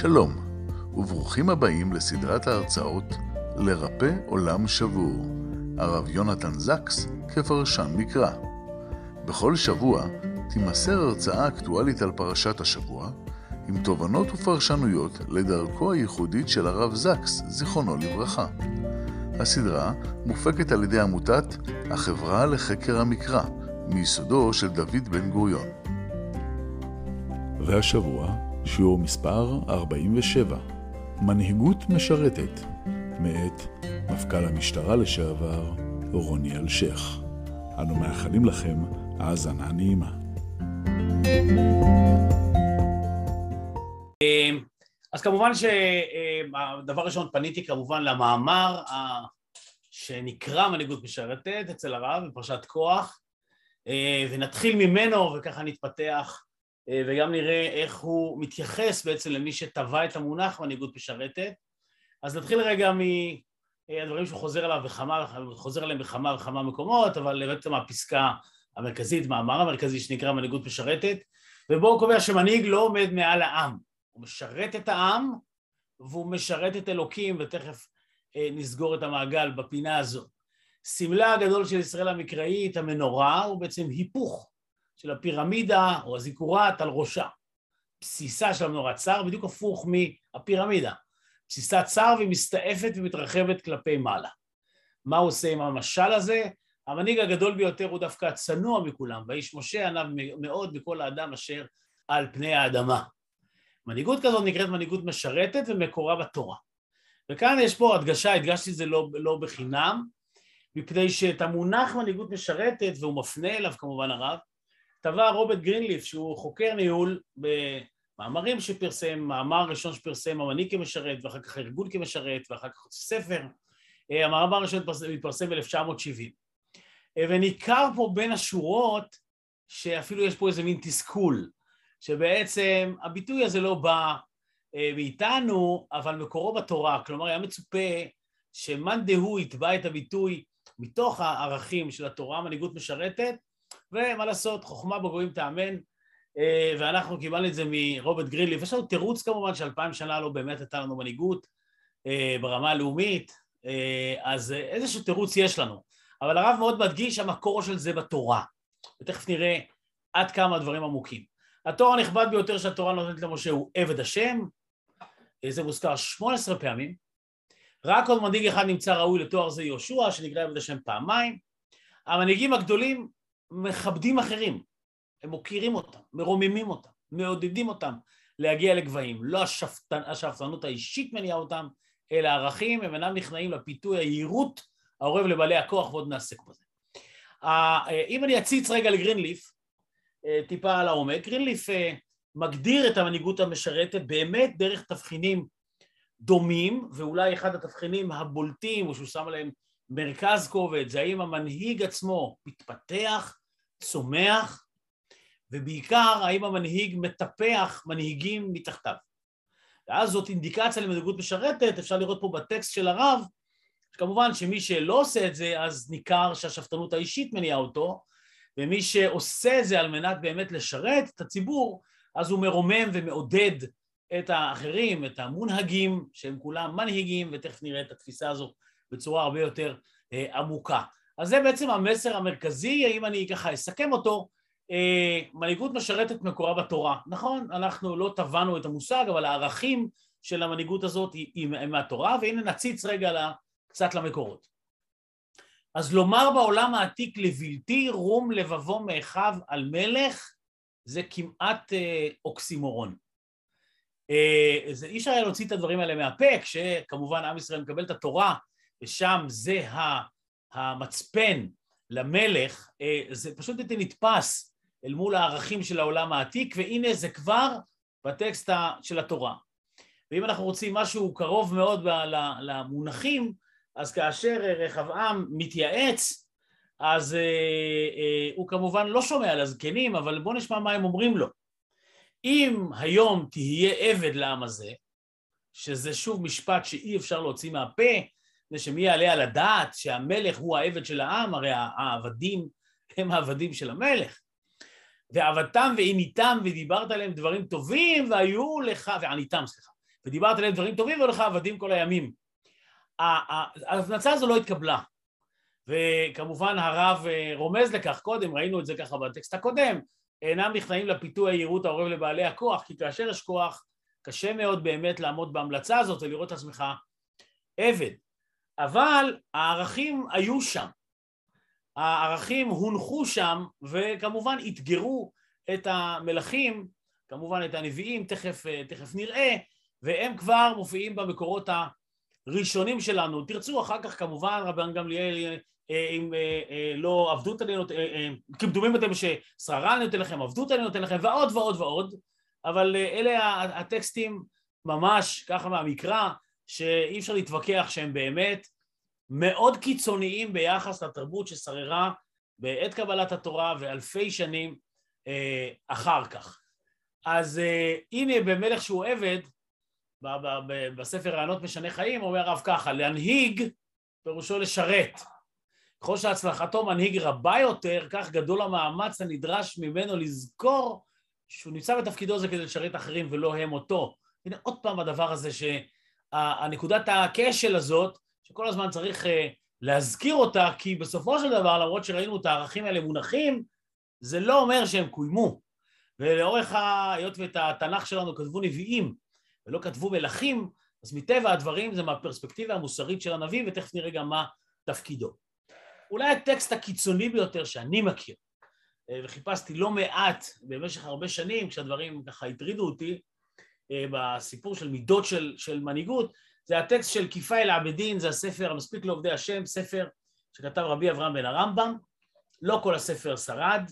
שלום, וברוכים הבאים לסדרת ההרצאות לרפא עולם שבור, הרב יונתן זקס כפרשן מקרא. בכל שבוע תימסר הרצאה אקטואלית על פרשת השבוע, עם תובנות ופרשנויות לדרכו הייחודית של הרב זקס, זיכרונו לברכה. הסדרה מופקת על ידי עמותת החברה לחקר המקרא, מיסודו של דוד בן גוריון. והשבוע שיעור מספר 47, מנהיגות משרתת, מאת מפכ"ל המשטרה לשעבר רוני אלשיך. אנו מאחלים לכם האזנה נעימה. אז כמובן שהדבר ראשון פניתי כמובן למאמר שנקרא מנהיגות משרתת אצל הרב בפרשת כוח, ונתחיל ממנו וככה נתפתח וגם נראה איך הוא מתייחס בעצם למי שטבע את המונח מנהיגות משרתת. אז נתחיל רגע מהדברים שהוא חוזר עליהם בכמה וכמה מקומות, אבל בעצם הפסקה המרכזית, מאמר המרכזי שנקרא מנהיגות משרתת, ובו הוא קובע שמנהיג לא עומד מעל העם, הוא משרת את העם והוא משרת את אלוקים, ותכף נסגור את המעגל בפינה הזו. סמלה הגדול של ישראל המקראית, המנורה, הוא בעצם היפוך של הפירמידה או הזיקורת על ראשה. בסיסה של המנורה צר, בדיוק הפוך מהפירמידה. בסיסה צר ומסתעפת ומתרחבת כלפי מעלה. מה הוא עושה עם המשל הזה? המנהיג הגדול ביותר הוא דווקא הצנוע מכולם, והאיש משה ענה מאוד מכל האדם אשר על פני האדמה. מנהיגות כזאת נקראת מנהיגות משרתת ומקורה בתורה. וכאן יש פה הדגשה, הדגשתי את זה לא בחינם, מפני שאת המונח מנהיגות משרתת, והוא מפנה אליו כמובן הרב, טבע רוברט גרינליף, שהוא חוקר ניהול במאמרים שפרסם, מאמר ראשון שפרסם המנהיג כמשרת, ואחר כך ארגון כמשרת, ואחר כך ספר. המאמר הראשון התפרסם ב-1970. וניכר פה בין השורות, שאפילו יש פה איזה מין תסכול, שבעצם הביטוי הזה לא בא מאיתנו, אבל מקורו בתורה. כלומר, היה מצופה שמאן דהוא יתבע את הביטוי מתוך הערכים של התורה, מנהיגות משרתת, ומה לעשות, חוכמה בגויים תאמן, ואנחנו קיבלנו את זה מרוברט גרינליף. יש לנו תירוץ כמובן ש2000 שנה לא באמת הייתה לנו מנהיגות ברמה הלאומית, אז איזשהו תירוץ יש לנו. אבל הרב מאוד מדגיש המקור של זה בתורה, ותכף נראה עד כמה הדברים עמוקים. התואר הנכבד ביותר שהתורה נותנת למשה הוא עבד השם, זה מוזכר 18 פעמים, רק עוד מנהיג אחד נמצא ראוי לתואר זה, יהושע, שנקרא עבד השם פעמיים. המנהיגים הגדולים מכבדים אחרים, הם מוקירים אותם, מרוממים אותם, מעודדים אותם להגיע לגבהים. לא השפטנות האישית מניעה אותם, אלא הערכים, הם אינם נכנעים לפיתוי היהירות העורב לבעלי הכוח, ועוד נעסק בזה. אם אני אציץ רגע לגרינליף, טיפה על העומק, גרינליף מגדיר את המנהיגות המשרתת באמת דרך תבחינים דומים, ואולי אחד התבחינים הבולטים, או שהוא שם עליהם מרכז כובד, זה האם המנהיג עצמו מתפתח, צומח, ובעיקר האם המנהיג מטפח מנהיגים מתחתיו. ואז זאת אינדיקציה למנהיגות משרתת, אפשר לראות פה בטקסט של הרב, כמובן שמי שלא עושה את זה, אז ניכר שהשפטנות האישית מניעה אותו, ומי שעושה את זה על מנת באמת לשרת את הציבור, אז הוא מרומם ומעודד את האחרים, את המונהגים, שהם כולם מנהיגים, ותכף נראה את התפיסה הזו בצורה הרבה יותר עמוקה. אז זה בעצם המסר המרכזי, אם אני ככה אסכם אותו, מנהיגות משרתת מקורה בתורה. נכון, אנחנו לא טבענו את המושג, אבל הערכים של המנהיגות הזאת היא מהתורה, והנה נציץ רגע קצת למקורות. אז לומר בעולם העתיק לבלתי רום לבבו מאחיו על מלך, זה כמעט אוקסימורון. אי אפשר היה להוציא את הדברים האלה מהפה, כשכמובן עם ישראל מקבל את התורה, ושם זה המצפן למלך, זה פשוט נתפס אל מול הערכים של העולם העתיק, והנה זה כבר בטקסט של התורה. ואם אנחנו רוצים משהו קרוב מאוד למונחים, אז כאשר רחבעם מתייעץ, אז הוא כמובן לא שומע על הזקנים, אבל בואו נשמע מה הם אומרים לו. אם היום תהיה עבד לעם הזה, שזה שוב משפט שאי אפשר להוציא מהפה, שמי יעלה על הדעת שהמלך הוא העבד של העם, הרי העבדים הם העבדים של המלך. ועבדתם ועניתם ודיברת עליהם דברים טובים, והיו לך, ועניתם, סליחה, ודיברת עליהם דברים טובים ולך עבדים כל הימים. ההפנצה הזו לא התקבלה, וכמובן הרב רומז לכך קודם, ראינו את זה ככה בטקסט הקודם, אינם נכנעים לפיתוי היעירות העורב לבעלי הכוח, כי כאשר יש כוח, קשה מאוד באמת לעמוד בהמלצה הזאת ולראות את עצמך עבד. אבל הערכים היו שם, הערכים הונחו שם, וכמובן התגרו את המלכים, כמובן את הנביאים, תכף נראה, והם כבר מופיעים במקורות הראשונים שלנו. תרצו אחר כך כמובן, רבן גמליאל, אם לא עבדות אני נותן, כמדומים אתם ששררה אני נותן לכם, עבדות אני נותן לכם, ועוד ועוד ועוד, אבל אלה הטקסטים ממש ככה מהמקרא, שאי אפשר להתווכח שהם באמת מאוד קיצוניים ביחס לתרבות ששררה בעת קבלת התורה ואלפי שנים אחר כך. אז הנה במלך שהוא עבד, בספר רעיונות משנה חיים, אומר הרב ככה, להנהיג פירושו לשרת. ככל שהצלחתו מנהיג רבה יותר, כך גדול המאמץ הנדרש ממנו לזכור שהוא נמצא בתפקידו הזה כדי לשרת אחרים ולא הם אותו. הנה עוד פעם הדבר הזה שהנקודת הכשל הזאת, שכל הזמן צריך להזכיר אותה, כי בסופו של דבר, למרות שראינו את הערכים האלה מונחים, זה לא אומר שהם קוימו. ולאורך היות ואת התנ"ך שלנו כתבו נביאים, ולא כתבו מלכים, אז מטבע הדברים זה מהפרספקטיבה המוסרית של הנביא, ותכף נראה גם מה תפקידו. אולי הטקסט הקיצוני ביותר שאני מכיר, וחיפשתי לא מעט במשך הרבה שנים, כשהדברים ככה הטרידו אותי, בסיפור של מידות של מנהיגות, זה הטקסט של כיפה אל עבדין, זה הספר המספיק לעובדי השם, ספר שכתב רבי אברהם בן הרמב"ם, לא כל הספר שרד,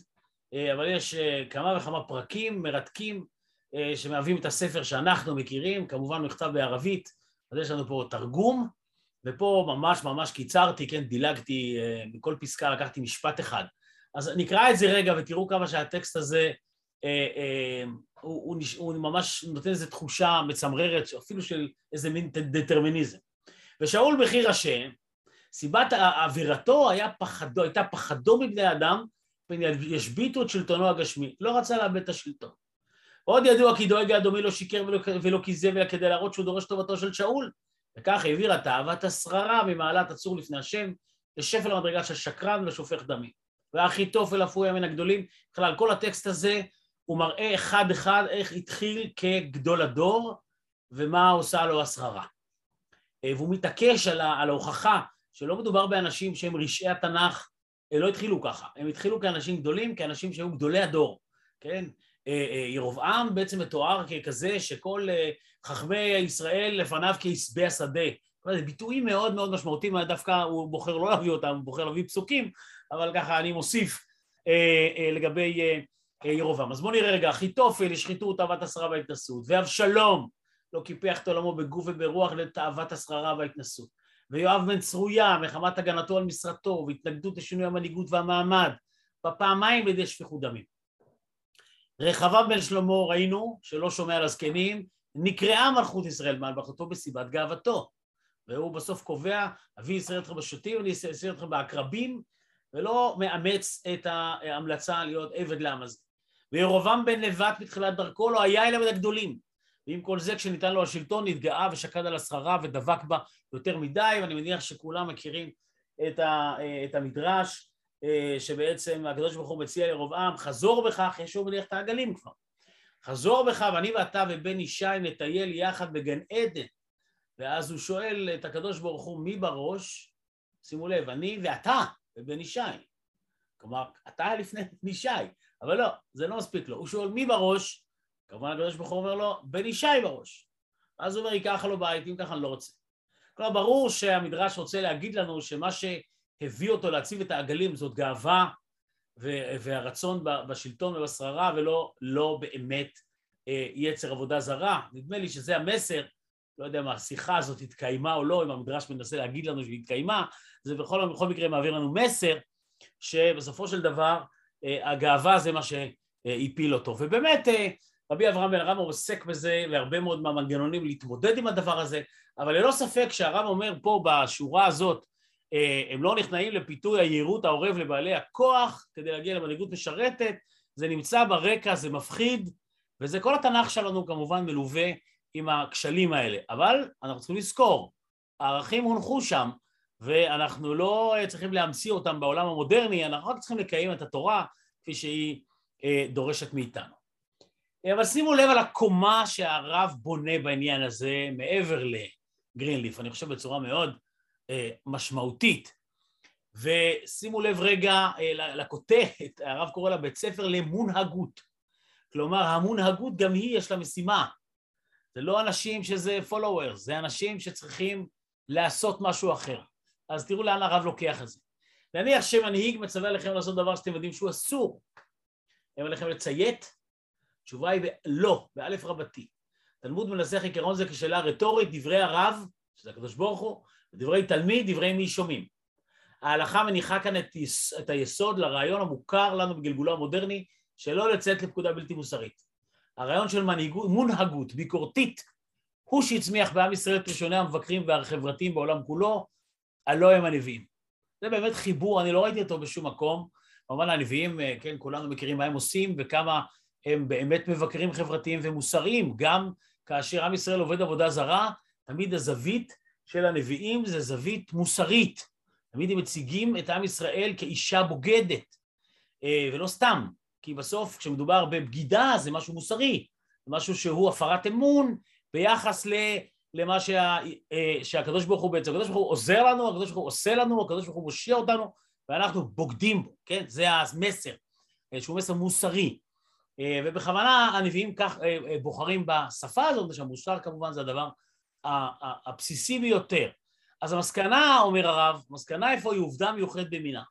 אבל יש כמה וכמה פרקים מרתקים שמהווים את הספר שאנחנו מכירים, כמובן מכתב בערבית, אז יש לנו פה תרגום, ופה ממש ממש קיצרתי, כן, דילגתי, בכל פסקה לקחתי משפט אחד. אז נקרא את זה רגע ותראו כמה שהטקסט הזה, הוא ממש נותן איזו תחושה מצמררת, אפילו של איזה מין דטרמיניזם. ושאול בחיר השם, סיבת עבירתו הייתה פחדו מבני אדם, וישביתו את שלטונו הגשמי, לא רצה לאבד את השלטון. עוד ידוע כי דואג אדומי לא שיקר ולא כיזב, אלא כדי להראות שהוא דורש טובתו של שאול, וכך העביר את תאוות השררה ממעלת הצור לפני השם, לשפל המדרגה של שקרן ושופך דמים. והאחיתופל אף הוא היה מן הגדולים, בכלל כל הטקסט הזה, הוא מראה אחד אחד איך התחיל כגדול הדור, ומה עושה לו השררה. והוא מתעקש על ההוכחה, שלא מדובר באנשים שהם רשעי התנ"ך, לא התחילו ככה, הם התחילו כאנשים גדולים, כאנשים שהיו גדולי הדור, כן? ירובעם בעצם מתואר ככזה שכל חכמי ישראל לפניו כעשבי השדה. זה ביטויים מאוד מאוד משמעותיים, דווקא הוא בוחר לא להביא אותם, הוא בוחר להביא פסוקים, אבל ככה אני מוסיף לגבי ירובעם. אז בואו נראה רגע, אחיתופל, שחיתו תאוות השררה וההתנסות, ואבשלום לא קיפח את עולמו בגוף וברוח לתאוות השררה וההתנסות, ויואב בן צרויה, מחמת הגנתו על משרתו, והתנגדות לשינוי המנהיגות והמעמד, בפעמיים לידי שפיכות דמים. רחבעם בן שלמה, ראינו, שלא שומע על הזקנים, נקרעה מלכות ישראל מעל מלכותו בסיבת גאוותו. והוא בסוף קובע, אבי ישראל אתכם בשוטים, אני אסיר אתכם בעקרבים, ולא מאמץ את ההמלצה להיות עבד לעם הזה. וירובעם בן נבט בתחילת דרכו לא היה אליו את הגדולים. ועם כל זה, כשניתן לו השלטון, נתגאה ושקד על השררה ודבק בה יותר מדי, ואני מניח שכולם מכירים את המדרש, שבעצם הקדוש ברוך הוא מציע לירובעם, חזור בך, יש שהוא מניח את העגלים כבר. חזור בך, ואני ואתה ובן ישי נטייל יחד בגן עדן. ואז הוא שואל את הקדוש ברוך הוא, מי בראש? שימו לב, אני ואתה ובן ישי. כלומר, אתה לפני בן ישי, אבל לא, זה לא מספיק לו. הוא שואל, מי בראש? כמובן הקדוש ברוך הוא אומר לו, בן ישי בראש. אז הוא אומר, ייקח לו בית, אם ככה אני לא רוצה. כלומר, ברור שהמדרש רוצה להגיד לנו שמה שהביא אותו להציב את העגלים זאת גאווה והרצון בשלטון ובשררה, ולא באמת יצר עבודה זרה. נדמה לי שזה המסר, לא יודע מה השיחה הזאת התקיימה או לא, אם המדרש מנסה להגיד לנו שהיא התקיימה, זה בכל מקרה מעביר לנו מסר, שבסופו של דבר הגאווה זה מה שהפיל אותו. ובאמת, רבי אברהם בן הרמב"ם עוסק בזה, והרבה מאוד מהמנגנונים להתמודד עם הדבר הזה, אבל ללא ספק שהרמב"ם אומר פה בשורה הזאת, הם לא נכנעים לפיתוי היעירות העורב לבעלי הכוח, כדי להגיע למנהיגות משרתת, זה נמצא ברקע, זה מפחיד, וזה כל התנ"ך שלנו כמובן מלווה עם הכשלים האלה, אבל אנחנו צריכים לזכור, הערכים הונחו שם, ואנחנו לא צריכים להמציא אותם בעולם המודרני, אנחנו רק צריכים לקיים את התורה כפי שהיא דורשת מאיתנו. אבל שימו לב על הקומה שהרב בונה בעניין הזה מעבר לגרינליף, אני חושב בצורה מאוד משמעותית, ושימו לב רגע לכותרת, הרב קורא לה בית ספר למונהגות, כלומר המונהגות גם היא יש לה משימה, זה לא אנשים שזה followers, זה אנשים שצריכים לעשות משהו אחר, אז תראו לאן הרב לוקח את זה. נניח שמנהיג מצווה לכם לעשות דבר שאתם יודעים שהוא אסור, הם עליכם לציית, התשובה היא לא, באלף רבתי. תלמוד מנסח עיקרון זה כשאלה רטורית, דברי הרב, שזה הקדוש ברוך הוא, דברי תלמיד, דברי מי שומעים. ההלכה מניחה כאן את היסוד לרעיון המוכר לנו בגלגולו המודרני, שלא לצאת לפקודה בלתי מוסרית. הרעיון של מונהגות ביקורתית, הוא שהצמיח בעם ישראל את ראשוני המבקרים והחברתיים בעולם כולו, הלא הם הנביאים. זה באמת חיבור, אני לא ראיתי אותו בשום מקום, כמובן הנביאים, כן, כולנו מכירים מה הם עושים וכמה הם באמת מבקרים חברתיים ומוסריים, גם כאשר עם ישראל עובד עבודה זרה, תמיד הזווית של הנביאים זה זווית מוסרית, תמיד הם מציגים את עם ישראל כאישה בוגדת, ולא סתם, כי בסוף כשמדובר בבגידה זה משהו מוסרי, זה משהו שהוא הפרת אמון ביחס למה שהקדוש ברוך הוא בעצם, הקדוש ברוך הוא עוזר לנו, הקדוש ברוך הוא עושה לנו, הקדוש ברוך הוא מושיע אותנו, ואנחנו בוגדים בו, כן? זה המסר, שהוא מסר מוסרי, ובכוונה הנביאים כך בוחרים בשפה הזאת, שהמוסר כמובן זה הדבר הבסיסי ביותר. אז המסקנה, אומר הרב, מסקנה איפה היא עובדה מיוחדת במינה.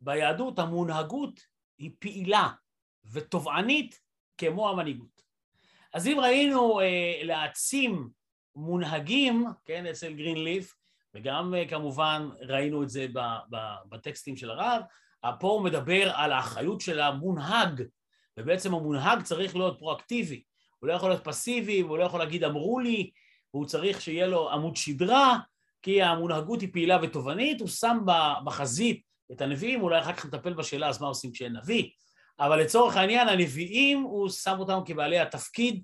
ביהדות המונהגות היא פעילה ותובענית כמו המנהיגות. אז אם ראינו להעצים מונהגים, כן, אצל גרינליף, וגם כמובן ראינו את זה בטקסטים של הרב, פה הוא מדבר על האחריות של המונהג, ובעצם המונהג צריך להיות פרואקטיבי, הוא לא יכול להיות פסיבי, הוא לא יכול להגיד אמרו לי, הוא צריך שיהיה לו עמוד שדרה, כי המונהגות היא פעילה ותובנית, הוא שם בחזית את הנביאים, אולי אחר כך נטפל בשאלה אז מה עושים כשאין נביא, אבל לצורך העניין הנביאים הוא שם אותם כבעלי התפקיד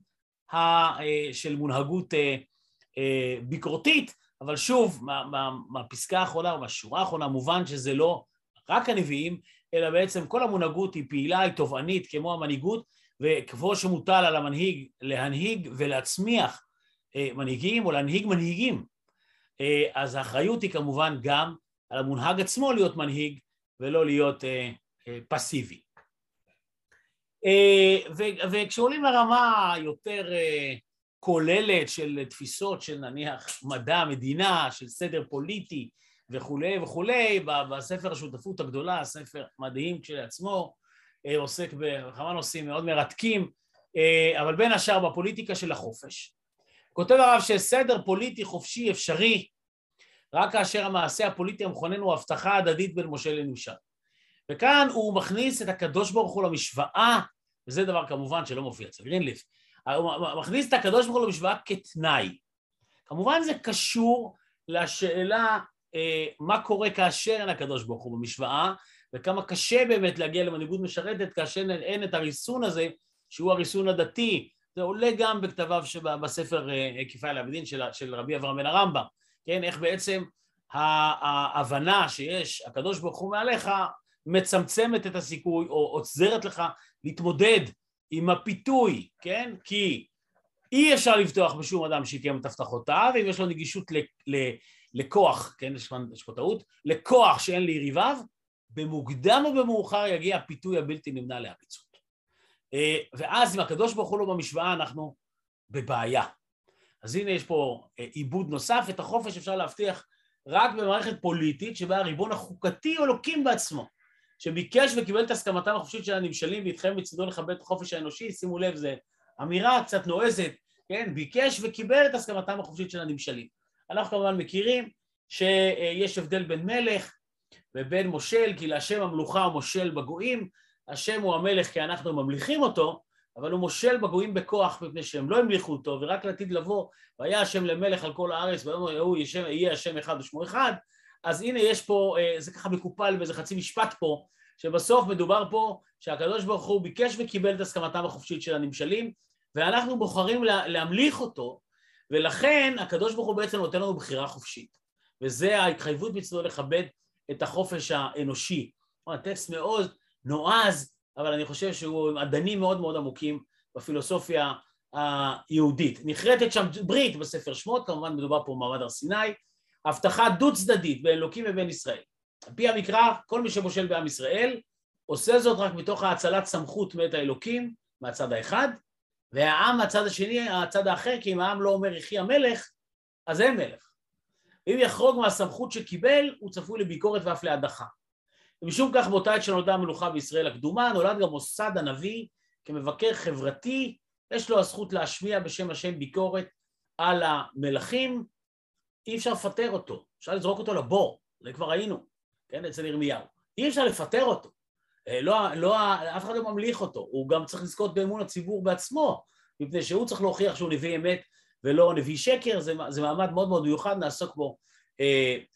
של מונהגות ביקורתית, אבל שוב, מהפסקה האחרונה או מהשורה האחרונה, מובן שזה לא רק הנביאים, אלא בעצם כל המונהגות היא פעילה, היא תובענית כמו המנהיגות, וכמו שמוטל על המנהיג להנהיג ולהצמיח מנהיגים או להנהיג מנהיגים, אז האחריות היא כמובן גם על המונהג עצמו להיות מנהיג ולא להיות פסיבי. וכשעולים לרמה יותר כוללת של תפיסות של נניח מדע, מדינה, של סדר פוליטי, וכולי וכולי, בספר השותפות הגדולה, ספר מדהים כשלעצמו, עוסק בכמה נושאים מאוד מרתקים, אבל בין השאר בפוליטיקה של החופש. כותב הרב שסדר פוליטי חופשי אפשרי, רק כאשר המעשה הפוליטי המכונן הוא הבטחה הדדית בין משה לנמשל. וכאן הוא מכניס את הקדוש ברוך הוא למשוואה, וזה דבר כמובן שלא מופיע אצל גרינליף, הוא מכניס את הקדוש ברוך הוא למשוואה כתנאי. כמובן זה קשור לשאלה, מה קורה כאשר אין הקדוש ברוך הוא במשוואה, וכמה קשה באמת להגיע למנהיגות משרתת כאשר אין את הריסון הזה, שהוא הריסון הדתי, זה עולה גם בכתביו בספר כיפה אל עבדין של רבי אברהם בן הרמב"ם, כן, איך בעצם ההבנה שיש הקדוש ברוך הוא מעליך, מצמצמת את הסיכוי, או עוצרת לך להתמודד עם הפיתוי, כן, כי אי אפשר לבטוח בשום אדם שיקיים את הבטחותיו, ואם יש לו נגישות לכוח, כן, יש פה טעות, לכוח שאין לי יריביו, במוקדם או במאוחר יגיע הפיתוי הבלתי נמנע להריצות. ואז אם הקדוש ברוך הוא לא במשוואה, אנחנו בבעיה. אז הנה יש פה עיבוד נוסף, את החופש אפשר להבטיח רק במערכת פוליטית, שבה הריבון החוקתי אלוקים בעצמו, שביקש וקיבל את הסכמתם החופשית של הנמשלים, ואיתכם מצדו לכבד את החופש האנושי, שימו לב, זה אמירה קצת נועזת, כן, ביקש וקיבל את הסכמתם החופשית של הנמשלים. אנחנו כמובן מכירים שיש הבדל בין מלך ובין מושל, כי להשם המלוכה הוא מושל בגויים, השם הוא המלך כי אנחנו ממליכים אותו, אבל הוא מושל בגויים בכוח מפני שהם לא המליכו אותו, ורק לעתיד לבוא, והיה השם למלך על כל הארץ, והוא יהיה השם אחד ושמו אחד, אז הנה יש פה, זה ככה מקופל באיזה חצי משפט פה, שבסוף מדובר פה שהקדוש ברוך הוא ביקש וקיבל את הסכמתם החופשית של הנמשלים, ואנחנו בוחרים להמליך אותו, ולכן הקדוש ברוך הוא בעצם נותן לנו בחירה חופשית, וזה ההתחייבות מצדו לכבד את החופש האנושי. הטקסט מאוד נועז, אבל אני חושב שהוא עדנים מאוד מאוד עמוקים בפילוסופיה היהודית. נכרתת שם ברית בספר שמות, כמובן מדובר פה במעמד הר סיני, הבטחה דו צדדית בין אלוקים ובין ישראל. על פי המקרא, כל מי שמושל בעם ישראל, עושה זאת רק מתוך האצלת סמכות מאת האלוקים, מהצד האחד, והעם מהצד השני, הצד האחר, כי אם העם לא אומר יחי המלך, אז אין מלך. אם יחרוג מהסמכות שקיבל, הוא צפוי לביקורת ואף להדחה. ומשום כך באותה עת שנולדה המלוכה בישראל הקדומה, נולד גם מוסד הנביא כמבקר חברתי, יש לו הזכות להשמיע בשם השם ביקורת על המלכים, אי אפשר לפטר אותו, אפשר לזרוק אותו לבור, זה כבר ראינו, כן, אצל ירמיהו, אי אפשר לפטר אותו, אף אחד לא ממליך אותו, הוא גם צריך לזכות באמון הציבור בעצמו, מפני שהוא צריך להוכיח שהוא נביא אמת ולא נביא שקר, זה מעמד מאוד מאוד מיוחד, נעסוק בו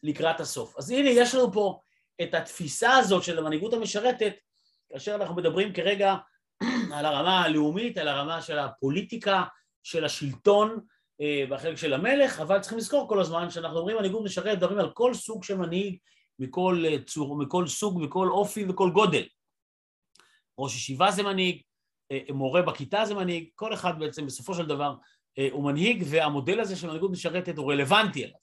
לקראת הסוף. אז הנה, יש לנו פה את התפיסה הזאת של המנהיגות המשרתת, כאשר אנחנו מדברים כרגע על הרמה הלאומית, על הרמה של הפוליטיקה, של השלטון, בחלק של המלך, אבל צריכים לזכור כל הזמן שאנחנו אומרים מנהיגות משרתת, מדברים על כל סוג של מנהיג, מכל צור, מכל סוג, מכל אופי וכל גודל. ראש ישיבה זה מנהיג, מורה בכיתה זה מנהיג, כל אחד בעצם בסופו של דבר הוא מנהיג, והמודל הזה של מנהיגות משרתת הוא רלוונטי אליו.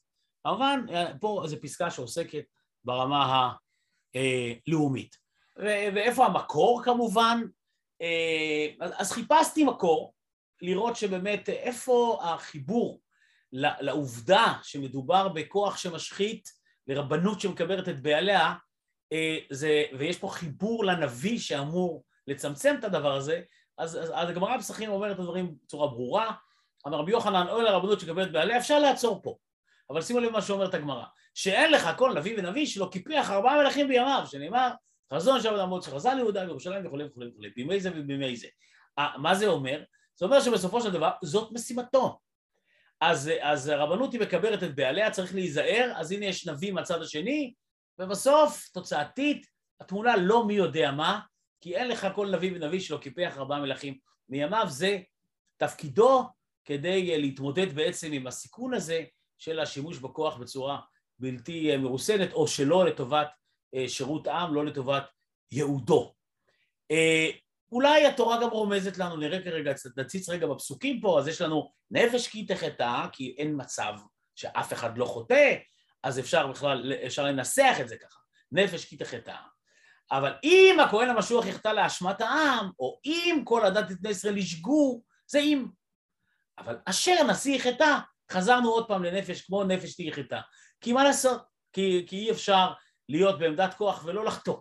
כמובן, פה זו פסקה שעוסקת ברמה הלאומית. ואיפה המקור כמובן? אז חיפשתי מקור לראות שבאמת איפה החיבור לעובדה שמדובר בכוח שמשחית לרבנות שמקברת את בעליה, ויש פה חיבור לנביא שאמור לצמצם את הדבר הזה, אז הגמרא בפסחים אומרת את הדברים בצורה ברורה, אמר רבי יוחנן, אוי לרבנות שמקברת בעליה, אפשר לעצור פה, אבל שימו לב מה שאומרת הגמרא, שאין לך כל נביא ונביא שלא קיפח 4 מלכים בימיו, שנאמר, חזון שעבד עמוד שחזר ליהודה וירושלים וכו', בימי זה ובימי זה. מה זה אומר? זה אומר שבסופו של דבר זאת משימתו. אז הרבנות היא מקברת את בעליה, צריך להיזהר, אז הנה יש נביא מהצד השני, ובסוף, תוצאתית, התמונה לא מי יודע מה, כי אין לך כל נביא ונביא שלא קיפח 4 מלכים מימיו, זה תפקידו כדי להתמודד בעצם עם הסיכון הזה של השימוש בכוח בצורה בלתי מרוסנת, או שלא לטובת שירות עם, לא לטובת יהודו. אולי התורה גם רומזת לנו, נראה כרגע, נציץ רגע בפסוקים פה, אז יש לנו נפש כי תחטא, כי אין מצב שאף אחד לא חוטא, אז אפשר בכלל, אפשר לנסח את זה ככה, נפש כי תחטא. אבל אם הכהן המשוח יחטא לאשמת העם, או אם כל הדת את בני ישראל ישגו, זה אם. אבל אשר הנשיא יחטא, חזרנו עוד פעם לנפש, כמו נפש תהיה יחטא. כי מה לעשות? כי אי אפשר להיות בעמדת כוח ולא לחטוא.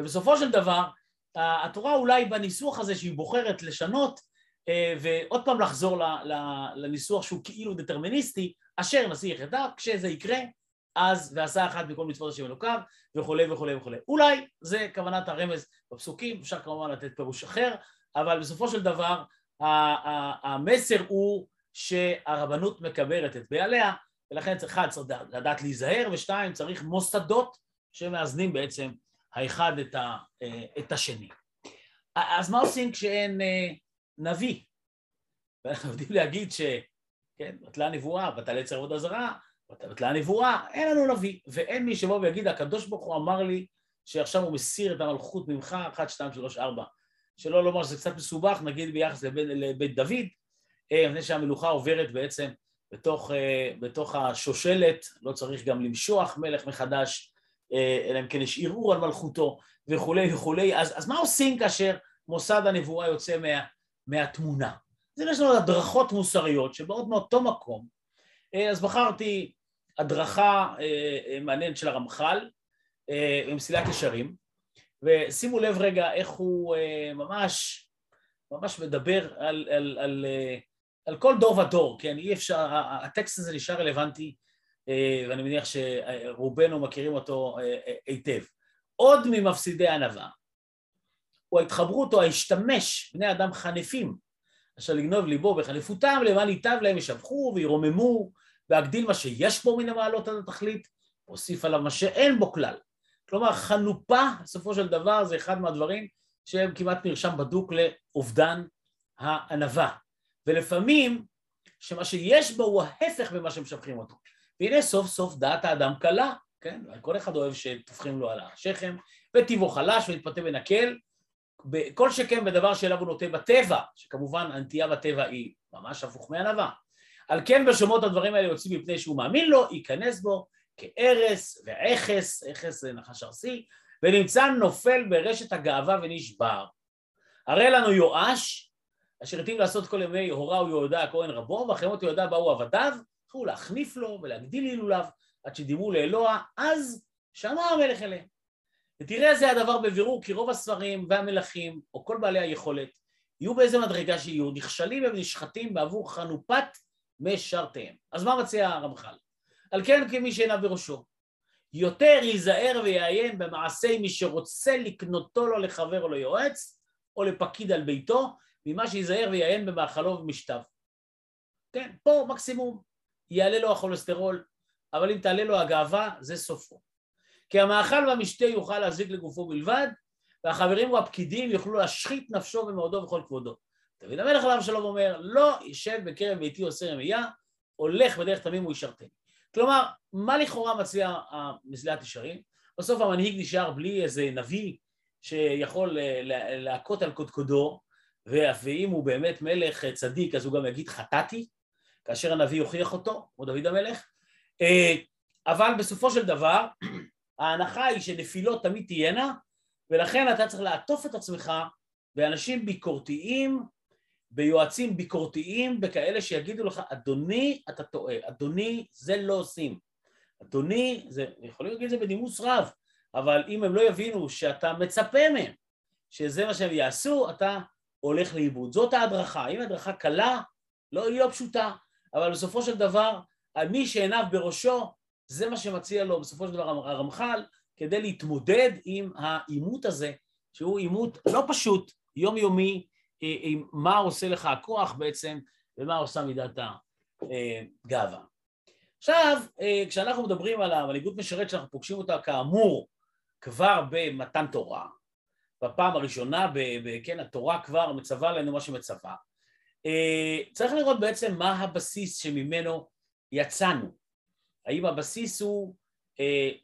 ובסופו של דבר, התורה אולי בניסוח הזה שהיא בוחרת לשנות, ועוד פעם לחזור לניסוח שהוא כאילו דטרמיניסטי, אשר נשיא יחטא, כשזה יקרה, אז ועשה אחת מכל מצוות השם אלוקיו, וכולי וכולי וכולי. אולי זה כוונת הרמז בפסוקים, אפשר כמובן לתת פירוש אחר, אבל בסופו של דבר, המסר הוא שהרבנות מקברת את בעליה, ולכן צריך אחד, צריך לדעת להיזהר, ושתיים, צריך מוסדות שמאזנים בעצם האחד את השני. אז מה עושים כשאין נביא? ואנחנו יודעים להגיד שבטלה הנבואה, בטלה יצר עבודה זרה, בטלה הנבואה, אין לנו נביא, ואין מי שבא ויגיד, הקדוש ברוך הוא אמר לי שעכשיו הוא מסיר את המלכות ממך, 1, 2, 3, 4. שלא לומר שזה קצת מסובך, נגיד ביחס לבית דוד, לפני שהמלוכה עוברת בעצם בתוך השושלת, לא צריך גם למשוח מלך מחדש, אלא אם כן יש ערעור על מלכותו וכולי וכולי. אז מה עושים כאשר מוסד הנבואה יוצא מהתמונה? אז יש לנו הדרכות מוסריות שבאות מאותו מקום. אז בחרתי הדרכה מעניינת של הרמח"ל, במסילת ישרים, ושימו לב רגע איך הוא ממש, ממש מדבר על כל דור ודור, כן, אי אפשר, הטקסט הזה נשאר רלוונטי, ואני מניח שרובנו מכירים אותו היטב. עוד ממפסידי הענווה, הוא ההתחברות או ההשתמש בני אדם חנפים, אשר לגנוב ליבו בחנפותם, למען ייטב להם ישבחו וירוממו, והגדיל מה שיש בו מן המעלות עד התכלית, הוסיף עליו מה שאין בו כלל. כלומר, חנופה, בסופו של דבר, זה אחד מהדברים שהם כמעט מרשם בדוק לאובדן הענווה. ולפעמים שמה שיש בו הוא ההפך ממה שמשבחים אותו. והנה סוף סוף דעת האדם קלה, כן? כל אחד אוהב שתופכים לו על השכם, וטיבו חלש ומתפתה ונקל, כל שכם בדבר שאליו הוא נוטה בטבע, שכמובן הנטייה בטבע היא ממש הפוך מהענווה. על כן בשומות הדברים האלה יוצאים מפני שהוא מאמין לו, ייכנס בו כערס ועכס, עכס זה נחש ארסי, ונמצא נופל ברשת הגאווה ונשבר. הרי לנו יואש, אשר התאים לעשות כל ימי הורהו יהודה הכהן רבו, ואחרי מות יהודה באו עבדיו, התחילו להחניף לו ולהגדיל הילוליו, עד שדימו לאלוה, אז שמע המלך אליהם. ותראה זה הדבר בבירור, כי רוב הספרים והמלכים, או כל בעלי היכולת, יהיו באיזה מדרגה שיהיו, נכשלים ונשחטים בעבור חנופת משרתיהם. אז מה מציע הרמח"ל? על כן כמי שאינה בראשו, יותר ייזהר ויעיין במעשי מי שרוצה לקנותו לו לחבר או ליועץ, או לפקיד על ביתו, ממה שיזהר ויעיין במאכלו ומשתיו. כן, פה מקסימום יעלה לו הכולסטרול, אבל אם תעלה לו הגאווה, זה סופו. כי המאכל והמשתה יוכל להזיק לגופו בלבד, והחברים והפקידים יוכלו להשחית נפשו ומאודו וכל כבודו. דוד המלך עליו שלום אומר, לא ישב בקרב ביתי עושה רמייה, הולך בדרך תמים הוא ישרתני. כלומר, מה לכאורה מציע מסילת ישרים? בסוף המנהיג נשאר בלי איזה נביא שיכול להכות על קודקודו, ואם הוא באמת מלך צדיק, אז הוא גם יגיד חטאתי, כאשר הנביא יוכיח אותו, כמו דוד המלך. אבל בסופו של דבר, ההנחה היא שנפילות תמיד תהיינה, ולכן אתה צריך לעטוף את עצמך באנשים ביקורתיים, ביועצים ביקורתיים, בכאלה שיגידו לך, אדוני, אתה טועה, אדוני, זה לא עושים. אדוני, זה, יכולים להגיד את זה בנימוס רב, אבל אם הם לא יבינו שאתה מצפה מהם, שזה מה שהם יעשו, אתה הולך לאיבוד. זאת ההדרכה, אם ההדרכה קלה, היא לא פשוטה, אבל בסופו של דבר, מי שעיניו בראשו, זה מה שמציע לו בסופו של דבר הרמח"ל, כדי להתמודד עם העימות הזה, שהוא עימות לא פשוט, יומיומי, עם מה עושה לך הכוח בעצם, ומה עושה מידת הגאווה. עכשיו, כשאנחנו מדברים על המנהיגות משרתת, שאנחנו פוגשים אותה כאמור, כבר במתן תורה, בפעם הראשונה, כן, התורה כבר מצווה לנו מה שמצווה. צריך לראות בעצם מה הבסיס שממנו יצאנו. האם הבסיס הוא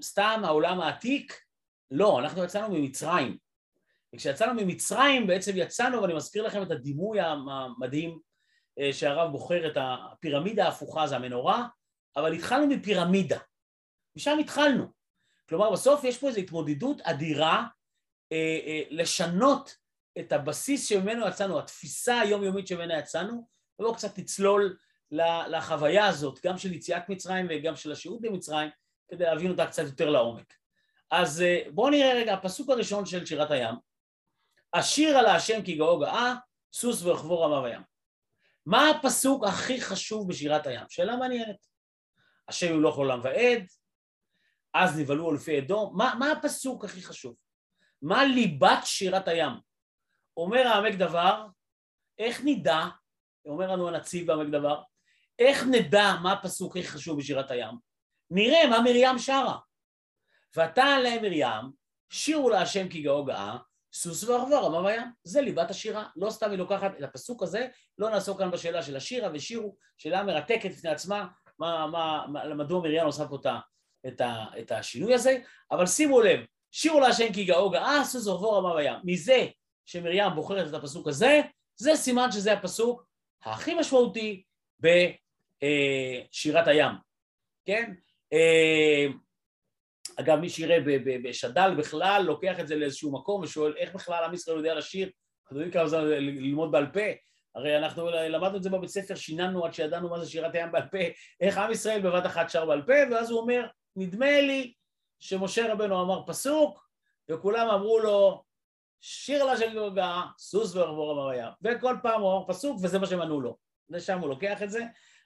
סתם העולם העתיק? לא, אנחנו יצאנו ממצרים. וכשיצאנו ממצרים בעצם יצאנו, ואני מזכיר לכם את הדימוי המדהים שהרב בוחר את הפירמידה ההפוכה, זה המנורה, אבל התחלנו מפירמידה. משם התחלנו. כלומר, בסוף יש פה איזו התמודדות אדירה, לשנות את הבסיס שממנו יצאנו, התפיסה היומיומית שממנה יצאנו, ובואו קצת תצלול לחוויה הזאת, גם של יציאת מצרים וגם של השהות במצרים, כדי להבין אותה קצת יותר לעומק. אז בואו נראה רגע, הפסוק הראשון של שירת הים, השיר על השם כי גאו גאה, סוס ורוכבו רמה בים. מה הפסוק הכי חשוב בשירת הים? שאלה מעניינת. השם ימלוך עולם ועד, אז נבהלו אולפי אדום, מה הפסוק הכי חשוב? מה ליבת שירת הים? אומר העמק דבר, איך נדע, אומר לנו הנציב בעמק דבר, איך נדע מה הפסוק הכי חשוב בשירת הים? נראה מה מרים שרה. ואתה עליה מרים, שירו לה השם כי גאו גאה, סוס ורוכבו רמה בים. זה ליבת השירה, לא סתם היא לוקחת את הפסוק הזה, לא נעסוק כאן בשאלה של השירה ושירו, שאלה מרתקת בפני עצמה, מדוע מרים עושה פה את השינוי הזה, אבל שימו לב, שירו להשם כי גאו גאה, סוס ורוכבו רמה בים. מזה שמרים בוחרת את הפסוק הזה, זה סימן שזה הפסוק הכי משמעותי בשירת הים. כן? אגב, מי שיראה בשד"ל בכלל, לוקח את זה לאיזשהו מקום ושואל, איך בכלל עם ישראל יודע לשיר? אנחנו יודעים כמה זמן ללמוד בעל פה. הרי אנחנו למדנו את זה בבית ספר, שיננו עד שידענו מה זה שירת הים בעל פה, איך עם ישראל בבת אחת שר בעל פה, ואז הוא אומר, נדמה לי שמשה רבנו אמר פסוק, וכולם אמרו לו, שיר לה של גאוגה, סוס ורוכבו רמה בים. וכל פעם הוא אמר פסוק, וזה מה שמנו לו. שם הוא לוקח את זה,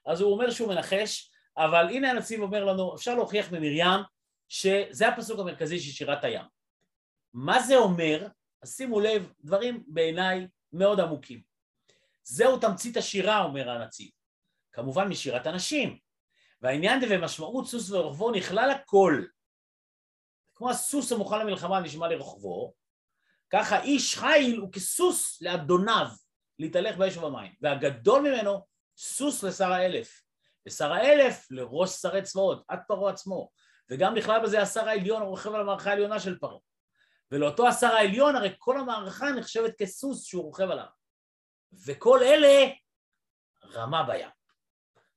אז הוא אומר שהוא מנחש, אבל הנה הנציב אומר לנו, אפשר להוכיח במרים, שזה הפסוק המרכזי של שירת הים. מה זה אומר? אז שימו לב, דברים בעיניי מאוד עמוקים. זהו תמצית השירה, אומר הנציב. כמובן משירת הנשים. והעניין דה ומשמעות סוס ורוכבו נכלל הכל. כמו הסוס המוכן למלחמה נשמע לרוכבו, ככה איש חיל הוא כסוס לאדוניו, להתהלך באש ובמים, והגדול ממנו סוס לשר האלף, לשר האלף לראש שרי צבאות, עד פרעה עצמו, וגם נכלל בזה השר העליון רוכב על המערכה העליונה של פרעה, ולאותו השר העליון הרי כל המערכה נחשבת כסוס שהוא רוכב עליו, וכל אלה רמה בים.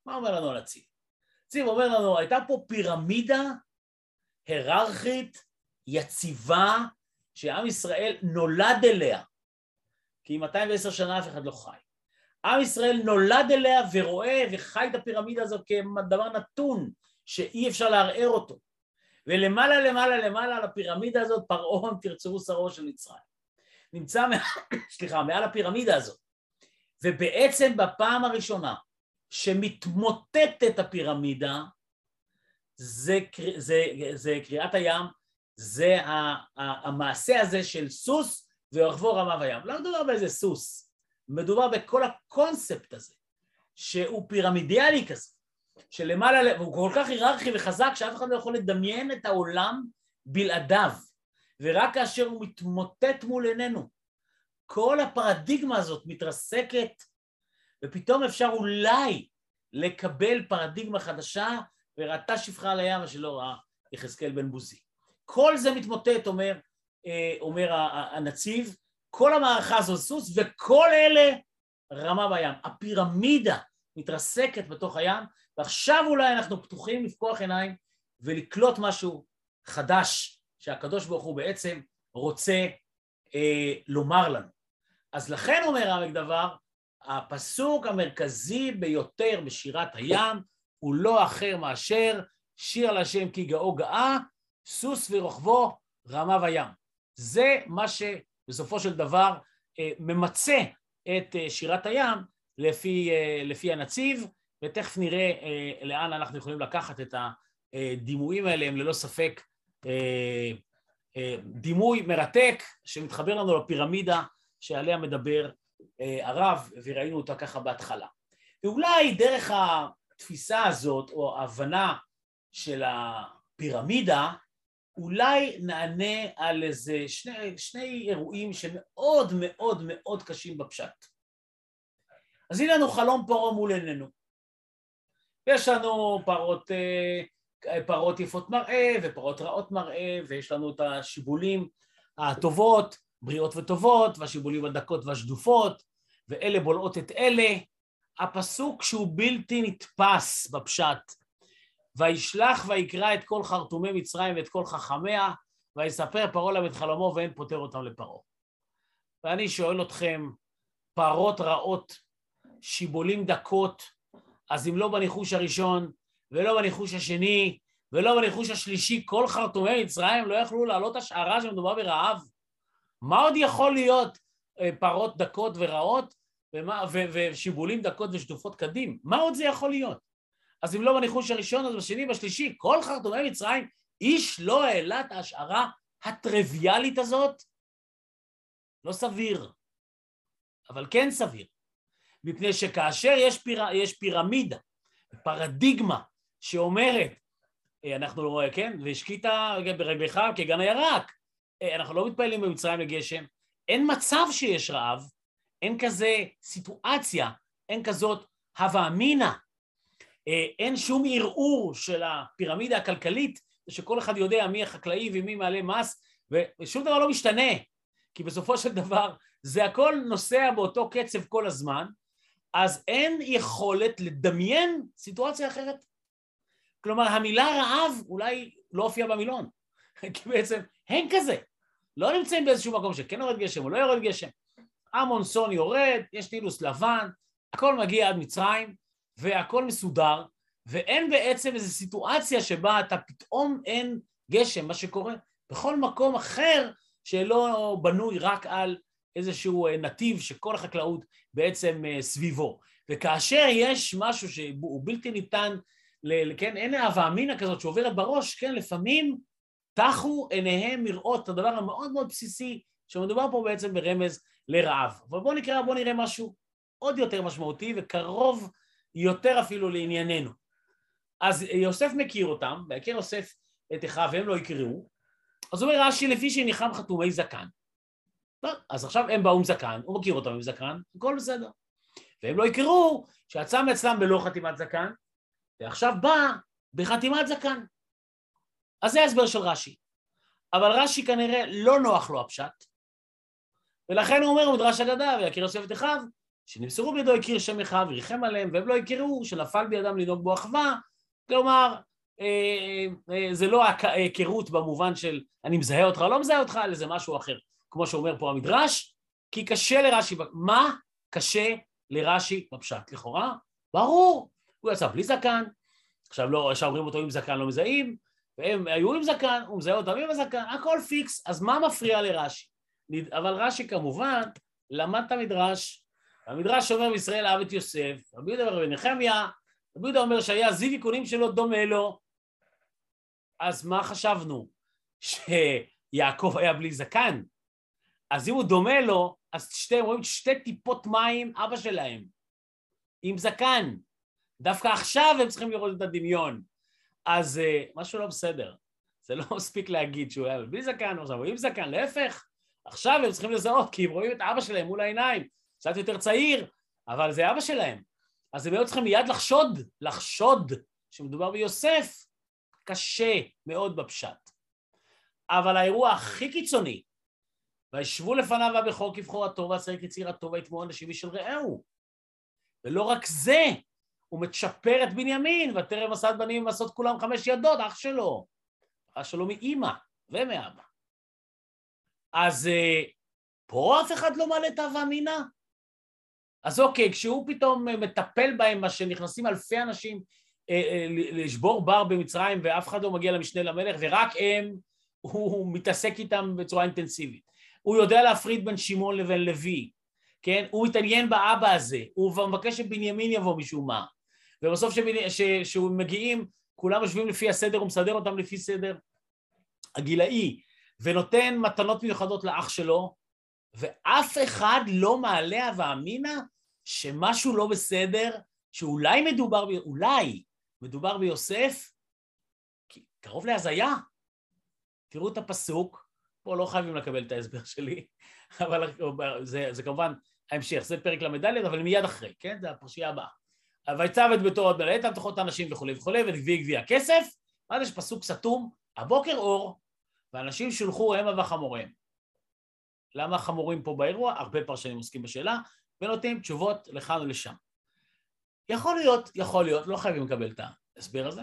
מה אומר לנו הנציב? הנציב אומר לנו, הייתה פה פירמידה היררכית יציבה שעם ישראל נולד אליה, כי 210 שנה אף אחד לא חי. עם ישראל נולד אליה ורואה וחי את הפירמידה הזאת כדבר נתון שאי אפשר לערער אותו. ולמעלה למעלה למעלה על הפירמידה הזאת פרעון תרצו שרו של מצרים. נמצא מעל הפירמידה הזאת. ובעצם בפעם הראשונה שמתמוטטת הפירמידה, זה קריאת הים, זה המעשה הזה של סוס, ורחבו רמה וים. לא מדובר באיזה סוס, מדובר בכל הקונספט הזה, שהוא פירמידיאלי כזה, שלמעלה, והוא כל כך היררכי וחזק, שאף אחד לא יכול לדמיין את העולם בלעדיו, ורק כאשר הוא מתמוטט מול עינינו, כל הפרדיגמה הזאת מתרסקת, ופתאום אפשר אולי לקבל פרדיגמה חדשה, וראתה שפחה על הים, מה שלא ראה יחזקאל בן בוזי. כל זה מתמוטט, אומר הנציב, כל המערכה זו סוס, וכל אלה רמה בים. הפירמידה מתרסקת בתוך הים, ועכשיו אולי אנחנו פתוחים לפקוח עיניים, ולקלוט משהו חדש, שהקדוש ברוך הוא בעצם רוצה לומר לנו. אז לכן אומר העמק דבר, הפסוק המרכזי ביותר בשירת הים, הוא לא אחר מאשר, שיר להשם כי גאו גאה, סוס ורוכבו רמה וים. זה מה שבסופו של דבר ממצה את שירת הים לפי הנציב, ותכף נראה לאן אנחנו יכולים לקחת את הדימויים האלה, הם ללא ספק דימוי מרתק שמתחבר לנו לפירמידה שעליה מדבר הרב, וראינו אותה ככה בהתחלה. ואולי דרך התפיסה הזאת או ההבנה של הפירמידה, אולי נענה על איזה שני אירועים שמאוד מאוד מאוד קשים בפשט. אז הנה לנו חלום פרעה מול עינינו. יש לנו פרות יפות מראה ופרות רעות מראה, ויש לנו את השיבולים הטובות, בריאות וטובות, והשיבולים הדקות והשדופות, ואלה בולעות את אלה. הפסוק שהוא בלתי נתפס בפשט, וישלח ויקרא את כל חרטומי מצרים ואת כל חכמיה, ויספר פרעה להם את חלומו ואין פותר אותם לפרעה. ואני שואל אתכם, פרות רעות, שיבולים דקות, אז אם לא בניחוש הראשון, ולא בניחוש השני, ולא בניחוש השלישי, כל חרטומי מצרים לא יכלו לעלות השערה שמדובר ברעב. מה עוד יכול להיות פרות דקות ורעות, ושיבולים דקות ושדופות קדים? מה עוד זה יכול להיות? אז אם לא בניחוש הראשון, אז בשני, בשלישי, כל חרטומי מצרים, איש לא העלה את ההשערה הטריוויאלית הזאת? לא סביר, אבל כן סביר. מפני שכאשר יש פירמידה, פרדיגמה שאומרת, אנחנו לא רואה, כן? והשקית ברגליך כגן הירק. אנחנו לא מתפעלים במצרים לגשם. אין מצב שיש רעב, אין כזה סיטואציה, אין כזאת הווה אמינה. אין שום ערעור של הפירמידה הכלכלית, שכל אחד יודע מי החקלאי ומי מעלה מס, ושום דבר לא משתנה, כי בסופו של דבר זה הכל נוסע באותו קצב כל הזמן, אז אין יכולת לדמיין סיטואציה אחרת. כלומר, המילה רעב אולי לא הופיעה במילון, כי בעצם אין כזה. לא נמצאים באיזשהו מקום שכן יורד גשם או לא יורד גשם. המונסון יורד, יש נילוס לבן, הכל מגיע עד מצרים, והכל מסודר, ואין בעצם איזו סיטואציה שבה אתה פתאום אין גשם, מה שקורה בכל מקום אחר שלא בנוי רק על איזשהו נתיב שכל החקלאות בעצם סביבו. וכאשר יש משהו שהוא בלתי ניתן, כן, אין אהבה אמינה כזאת שעוברת בראש, כן, לפעמים תחו עיניהם מראות את הדבר המאוד מאוד בסיסי, שמדובר פה בעצם ברמז לרעב. אבל בואו נראה משהו עוד יותר משמעותי וקרוב, יותר אפילו לענייננו. אז יוסף מכיר אותם, והכיר יוסף את אחיו, והם לא יקראו, אז הוא אומר רש"י, לפי שניחם חתומי זקן. אז עכשיו הם באו עם זקן, הוא מכיר אותם עם זקן, הכל בסדר. והם לא יכירו שהצם אצלם בלא חתימת זקן, ועכשיו בא בחתימת זקן. אז זה ההסבר של רש"י. אבל רש"י כנראה לא נוח לו הפשט, ולכן הוא אומר, מדרש אגדה, ויקיר יוסף את אחיו, שנמסרו בידו הכיר שם אחיו, ריחם עליהם, והם לא הכירו, שנפל בידם לנהוג בו אחווה, כלומר, זה לא הכירות במובן של אני מזהה אותך או לא מזהה אותך, אלא זה משהו אחר. כמו שאומר פה המדרש, כי קשה לרש"י, מה קשה לרש"י בפשט? לכאורה, ברור, הוא יצא בלי זקן, עכשיו לא, שאומרים אותו עם זקן לא מזהים, והם היו עם זקן, הוא מזהה אותם עם הזקן, הכל פיקס, אז מה מפריע לרש"י? אבל רש"י כמובן למד את המדרש, המדרש אומר בישראל אהב את יוסף, רבי יהודה אומר בנחמיה, רבי יהודה אומר שהיה זיו עיקונים שלו דומה לו, אז מה חשבנו? שיעקב היה בלי זקן, אז אם הוא דומה לו, אז שתיהם רואים שתי טיפות מים אבא שלהם, עם זקן, דווקא עכשיו הם צריכים לראות את הדמיון, אז משהו לא בסדר, זה לא מספיק להגיד שהוא היה בלי זקן, הוא עם זקן, להפך, עכשיו הם צריכים לזהות, כי הם רואים את אבא שלהם מול העיניים, קצת יותר צעיר, אבל זה אבא שלהם. אז הם היו צריכים מיד לחשוד, שמדובר ביוסף, קשה מאוד בפשט. אבל האירוע הכי קיצוני, וישבו לפניו הבכור כבכורתו, והצעיר כצעירתו, ויטמעו אנשים של רעהו. ולא רק זה, הוא מצ'פר את בנימין, וטרם עשת בנים ועשות כולם 5 ידות, אח שלו. אח שלו מאמא ומאבא. אז פה אף אחד לא מעלה תאווה מינה. אז אוקיי, כשהוא פתאום מטפל בהם, מה שנכנסים אלפי אנשים לשבור בר במצרים, ואף אחד לא מגיע למשנה למלך, ורק הם, הוא מתעסק איתם בצורה אינטנסיבית. הוא יודע להפריד בין שמעון לבין לוי, כן? הוא מתעניין באבא הזה, הוא מבקש שבנימין יבוא משום מה. ובסוף כשהוא מגיעים, כולם יושבים לפי הסדר, הוא מסדר אותם לפי סדר הגילאי, ונותן מתנות מיוחדות לאח שלו, ואף אחד לא מעלה ואמינה שמשהו לא בסדר, שאולי מדובר ביוסף, כי קרוב להזיה. תראו את הפסוק, פה לא חייבים לקבל את ההסבר שלי, אבל זה כמובן ההמשך, זה פרק למדלת, אבל מיד אחרי, כן? זה הפרשייה הבאה. ויצב את ביתו עוד מלאית, תמתכות האנשים וכו' וכו', וגביע כסף, עד יש פסוק סתום, הבוקר אור, ואנשים שולחו המה וחמוריהם. למה חמורים פה באירוע? הרבה פרשנים עוסקים בשאלה, ונותנים תשובות לכאן ולשם. יכול להיות, לא חייבים לקבל את ההסבר הזה,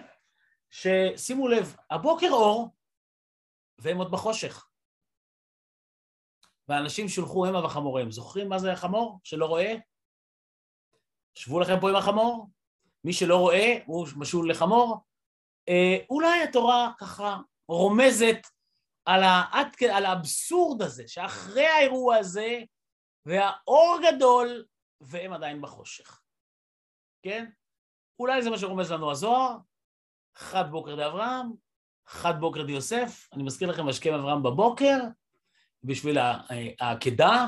ששימו לב, הבוקר אור, והם עוד בחושך. ואנשים שולחו המה וחמוריהם. זוכרים מה זה החמור שלא רואה? שבו לכם פה עם החמור, מי שלא רואה הוא משול לחמור. אולי התורה ככה רומזת, על האבסורד הזה, שאחרי האירוע הזה, והאור גדול, והם עדיין בחושך. כן? אולי זה מה שרומז לנו הזוהר, חד בוקר די אברהם, חד בוקר די יוסף, אני מזכיר לכם, משכם אברהם בבוקר, בשביל העקדה,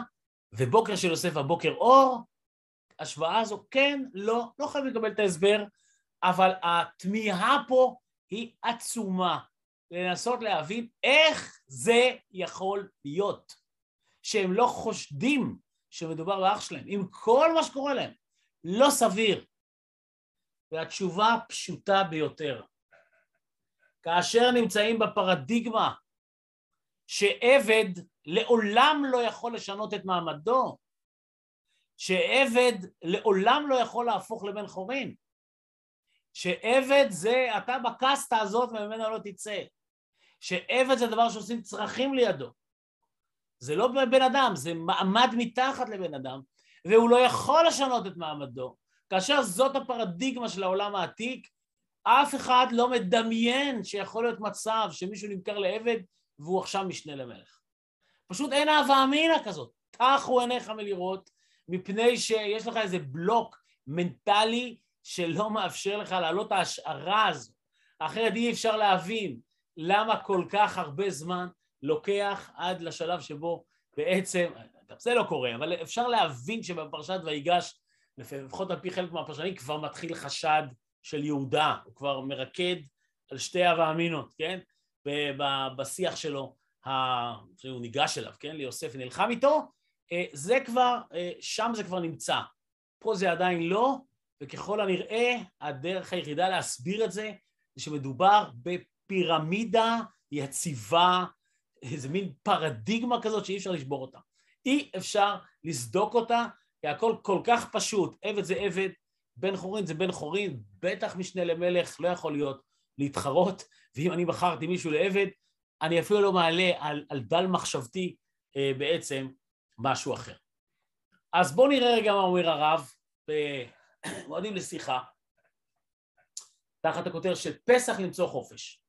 ובוקר של יוסף, הבוקר אור, השוואה הזו, כן, לא חייב לקבל את ההסבר, אבל התמיהה פה היא עצומה. לנסות להבין איך זה יכול להיות, שהם לא חושדים שמדובר באח שלהם, עם כל מה שקורה להם, לא סביר. והתשובה פשוטה ביותר. כאשר נמצאים בפרדיגמה שעבד לעולם לא יכול לשנות את מעמדו, שעבד לעולם לא יכול להפוך לבן חורין, שעבד זה אתה בקסטה הזאת וממנה לא תצא, שעבד זה דבר שעושים צרכים לידו. זה לא בן אדם, זה מעמד מתחת לבן אדם, והוא לא יכול לשנות את מעמדו. כאשר זאת הפרדיגמה של העולם העתיק, אף אחד לא מדמיין שיכול להיות מצב שמישהו נמכר לעבד, והוא עכשיו משנה למלך. פשוט אין הווה אמינה כזאת. תחו עיניך מלראות, מפני שיש לך איזה בלוק מנטלי, שלא מאפשר לך להעלות ההשערה הזו. אחרת אי אפשר להבין למה כל כך הרבה זמן לוקח עד לשלב שבו בעצם, זה לא קורה, אבל אפשר להבין שבפרשת ויגש, לפחות על פי חלק מהפרשנים, כבר מתחיל חשד של יהודה, הוא כבר מרקד על שתי הווה אמינות, כן? בשיח שלו שהוא ניגש אליו, כן, ליוסף ונלחם איתו, זה כבר, שם זה כבר נמצא. פה זה עדיין לא, וככל הנראה, הדרך היחידה להסביר את זה, זה שמדובר בפירמידה יציבה, איזה מין פרדיגמה כזאת שאי אפשר לשבור אותה. אי אפשר לסדוק אותה, כי הכל כל כך פשוט, עבד זה עבד, בן חורין זה בן חורין, בטח משנה למלך, לא יכול להיות להתחרות, ואם אני בחרתי מישהו לעבד, אני אפילו לא מעלה על דל מחשבתי בעצם משהו אחר. אז בואו נראה רגע מה אומר הרב, מועדים לשיחה, תחת הכותר של פסח למצוא חופש.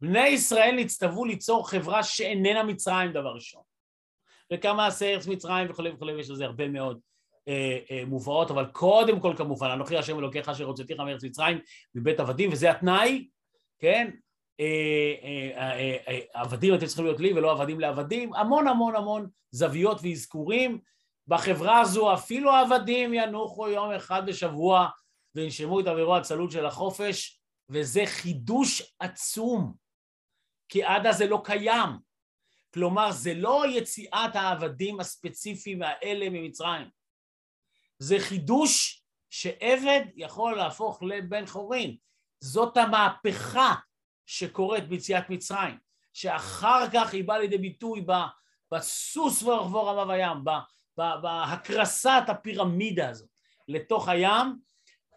בני ישראל נצטוו ליצור חברה שאיננה מצרים דבר ראשון. וכמה סיירס מצרים וכו' וכו', יש לזה הרבה מאוד מובאות, אבל קודם כל כמובן, אנוכי השם אלוקיך אשר הוצאתיך מארץ מצרים מבית עבדים, וזה התנאי, כן? עבדים אתם צריכים להיות לי ולא עבדים לעבדים, המון המון המון זוויות ואזכורים בחברה הזו, אפילו העבדים ינוחו יום אחד בשבוע וינשמו את אווירו הצלול של החופש, וזה חידוש עצום, כי עד אז זה לא קיים. כלומר, זה לא יציאת העבדים הספציפיים האלה ממצרים, זה חידוש שעבד יכול להפוך לבן חורין. זאת המהפכה שקורית ביציאת מצרים, שאחר כך היא באה לידי ביטוי בסוס ורחבור רמה וים, בהקרסת הפירמידה הזאת לתוך הים,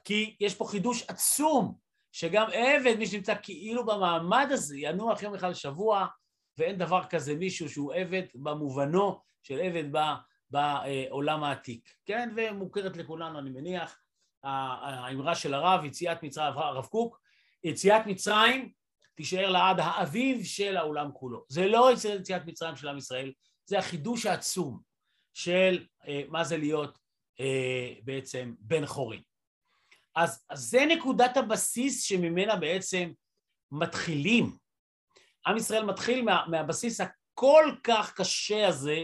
כי יש פה חידוש עצום, שגם עבד, מי שנמצא כאילו במעמד הזה, ינוח יום אחד לשבוע, ואין דבר כזה מישהו שהוא עבד במובנו של עבד בעולם העתיק. כן, ומוכרת לכולנו, אני מניח, האמרה של הרב, יציאת מצרים, הרב קוק, יציאת מצרים תישאר לעד האביב של העולם כולו. זה לא יציאת מצרים של עם ישראל, זה החידוש העצום של מה זה להיות בעצם בן חורין. אז זה נקודת הבסיס שממנה בעצם מתחילים. עם ישראל מתחיל מהבסיס הכל כך קשה הזה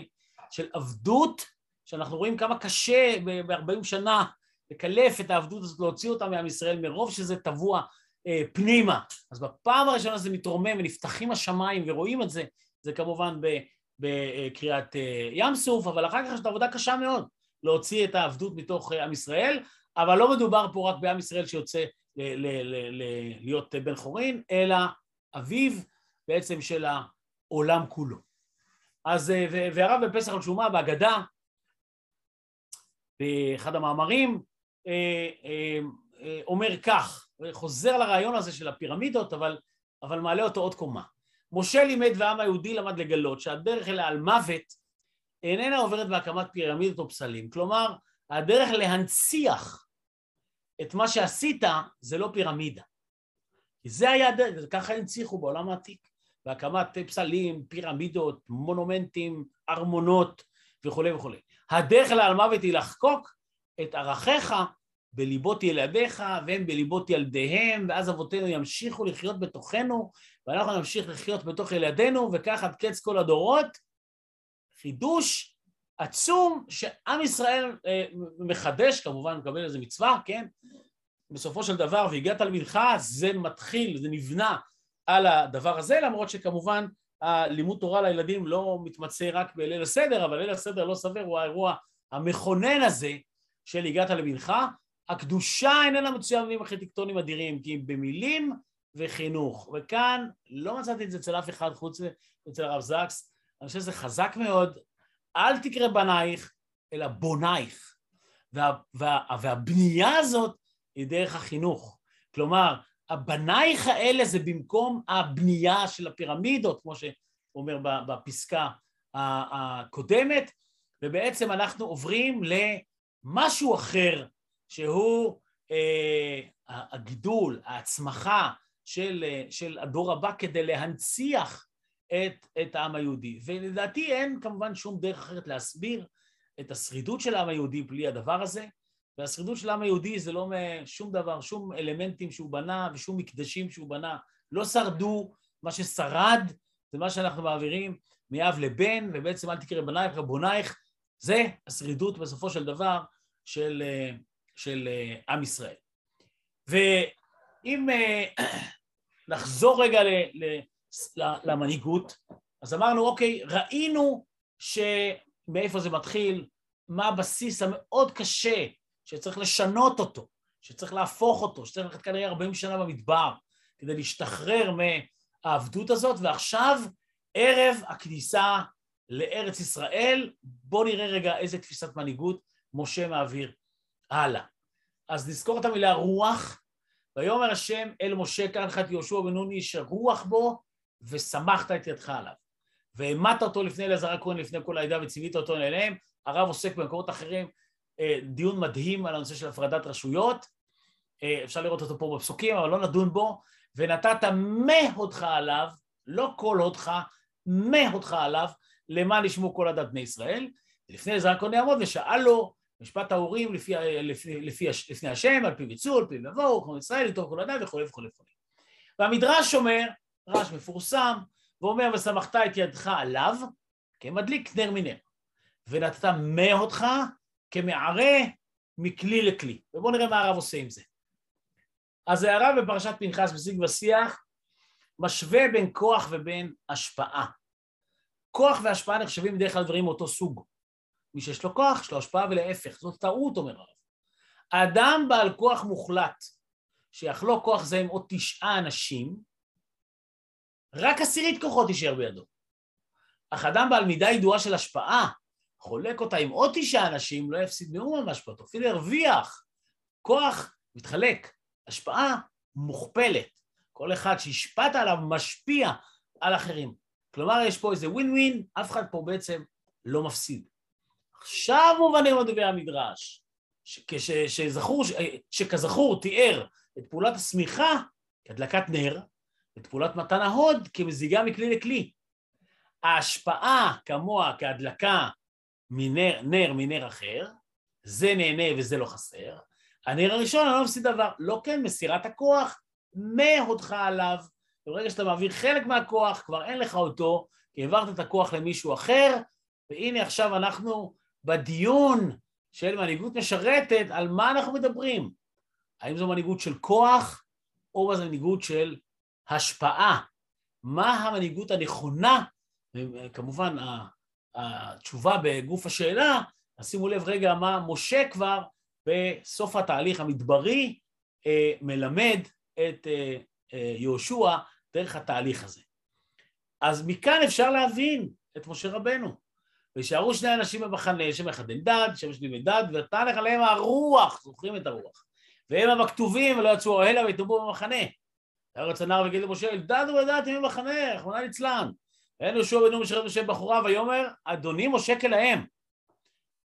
של עבדות, שאנחנו רואים כמה קשה ב-40 שנה לקלף את העבדות הזאת, להוציא אותה מעם ישראל, מרוב שזה טבוע פנימה. אז בפעם הראשונה זה מתרומם, ונפתחים השמיים ורואים את זה, זה כמובן בקריאת ים סוף, אבל אחר כך זאת עבודה קשה מאוד, להוציא את העבדות מתוך עם ישראל, אבל לא מדובר פה רק בעם ישראל שיוצא להיות בן חורין, אלא אביו בעצם של העולם כולו. אז והרב בפסח על שומה בהגדה, באחד המאמרים, אומר כך, חוזר לרעיון הזה של הפירמידות, אבל מעלה אותו עוד קומה. משה לימד והעם היהודי למד לגלות שהדרך אל העלמוות איננה עוברת בהקמת פירמידות או פסלים. כלומר, הדרך להנציח את מה שעשית זה לא פירמידה. זה היה הדרך, ככה הנציחו בעולם העתיק, בהקמת פסלים, פירמידות, מונומנטים, ארמונות וכו' וכו'. הדרך לעלמוות היא לחקוק את ערכיך בליבות ילדיך והם בליבות ילדיהם, ואז אבותינו ימשיכו לחיות בתוכנו, ואנחנו נמשיך לחיות בתוך ילדינו, וכך עד קץ כל הדורות. חידוש עצום שעם ישראל מחדש, כמובן מקבל איזה מצווה, כן? בסופו של דבר, והגעת על מנחה, זה מתחיל, זה נבנה על הדבר הזה, למרות שכמובן הלימוד תורה לילדים לא מתמצא רק בליל הסדר, אבל ליל הסדר לא סביר, הוא האירוע המכונן הזה של הגעת על מנחה. הקדושה איננה מצויה במילים ארכיטקטונים אדירים, כי במילים וחינוך. וכאן לא מצאתי את זה אצל אף אחד חוץ אצל הרב זקס, אני חושב שזה חזק מאוד, אל תקרא בנייך, אלא בונייך. והבנייה הזאת היא דרך החינוך. כלומר, הבנייך האלה זה במקום הבנייה של הפירמידות, כמו שאומר בפסקה הקודמת, ובעצם אנחנו עוברים למשהו אחר, שהוא הגידול, ההצמחה של הדור הבא כדי להנציח את העם היהודי. ולדעתי אין כמובן שום דרך אחרת להסביר את השרידות של העם היהודי בלי הדבר הזה, והשרידות של העם היהודי זה לא שום דבר, שום אלמנטים שהוא בנה ושום מקדשים שהוא בנה, לא שרדו, מה ששרד זה מה שאנחנו מעבירים מאב לבן, ובעצם אל תקרא בנייך, רבונייך, זה השרידות בסופו של דבר של עם ישראל. ואם נחזור רגע למנהיגות, אז אמרנו, אוקיי, ראינו שמאיפה זה מתחיל, מה הבסיס המאוד קשה, שצריך לשנות אותו, שצריך להפוך אותו, שצריך ללכת כנראה 40 שנה במדבר, כדי להשתחרר מהעבדות הזאת, ועכשיו ערב הכניסה לארץ ישראל, בואו נראה רגע איזה תפיסת מנהיגות משה מעביר הלאה. אז נזכור את המילה רוח, ויאמר השם אל משה קח את יהושע בן נון איש רוח בו, ושמחת את ידך עליו. והעמדת אותו לפני אלעזר הכהן, לפני כל העדה, וציווית אותו אליהם. הרב עוסק במקורות אחרים, דיון מדהים על הנושא של הפרדת רשויות, אפשר לראות אותו פה בפסוקים, אבל לא נדון בו, ונתת מהודך עליו, לא כל הודך, מהודך עליו, למען ישמעו כל עדת בני ישראל, לפני אלעזר הכהן יעמוד, ושאל לו, משפט האורים לפני השם, על פי ביצוע, על פי לבוא, כמו ישראל, לתור כל עדה, וכו' וכו'. והמדרש אומר, רש מפורסם, ואומר, ושמחת את ידך עליו, כמדליק נר מנר, ונתת מהודך כמערה מכלי לכלי. ובואו נראה מה הרב עושה עם זה. אז הרב בפרשת פנחס בשיג ושיח, משווה בין כוח ובין השפעה. כוח והשפעה נחשבים בדרך כלל דברים מאותו סוג. מי שיש לו כוח, יש לו השפעה ולהפך. זאת טעות, אומר הרב. האדם בעל כוח מוחלט, שיחלוק כוח זה עם עוד 9 אנשים, רק 10 כוחות יישאר בידו. אך אדם בעל מידה ידועה של השפעה, חולק אותה עם עוד 9 אנשים, לא יפסיד מאומה מהשפעתו, אפילו הרוויח. כוח מתחלק, השפעה מוכפלת. כל אחד שהשפעת עליו משפיע על אחרים. כלומר, יש פה איזה ווין ווין, אף אחד פה בעצם לא מפסיד. עכשיו מובנים מדובי המדרש, שכזכור תיאר את פעולת הסמיכה כדלקת נר, את פעולת מתן ההוד כמזיגה מכלי לכלי. ההשפעה כמוה כהדלקה נר מנר אחר, זה נהנה וזה לא חסר. הנר הראשון אני לא מפסיד דבר, לא כן מסירת הכוח, מהודך עליו. ברגע שאתה מעביר חלק מהכוח, כבר אין לך אותו, כי העברת את הכוח למישהו אחר, והנה עכשיו אנחנו בדיון של מנהיגות משרתת, על מה אנחנו מדברים. האם זו מנהיגות של כוח, או זו מנהיגות של השפעה, מה המנהיגות הנכונה, כמובן התשובה בגוף השאלה, שימו לב רגע מה משה כבר בסוף התהליך המדברי מלמד את יהושע דרך התהליך הזה. אז מכאן אפשר להבין את משה רבנו, וישארו 2 אנשים במחנה, שם אחד אלדד, שם השני מדד, ונתן עליהם הרוח, זוכרים את הרוח, והם הכתובים ולא יצאו אוהלה והתנבאו במחנה. וירץ הנער ויגיד למשה, אלדד ולדד הם במחנה, רחמנא ליצלן. ואין יהושע בן נון משרת משה בחורה, ויאמר, אדוני משה כלהם.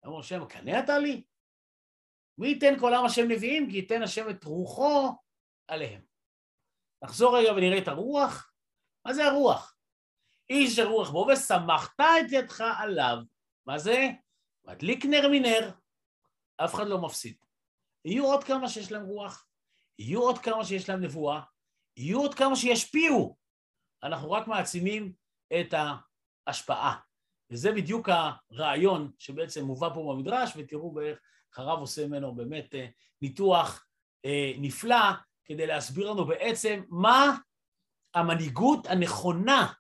אמר משה, מקנא אתה לי? מי ייתן כל עם השם נביאים, כי ייתן השם את רוחו עליהם. נחזור רגע ונראה את הרוח. מה זה הרוח? איש הרוח בו, ושמחת את ידך עליו. מה זה? מדליק נר מנר. אף אחד לא מפסיד. יהיו עוד כמה שיש להם רוח, יהיו עוד כמה שיש להם נבואה, יהיו עוד כמה שישפיעו, אנחנו רק מעצימים את ההשפעה. וזה בדיוק הרעיון שבעצם מובא פה במדרש, ותראו באיך הרב עושה ממנו באמת ניתוח נפלא, כדי להסביר לנו בעצם מה המנהיגות הנכונה,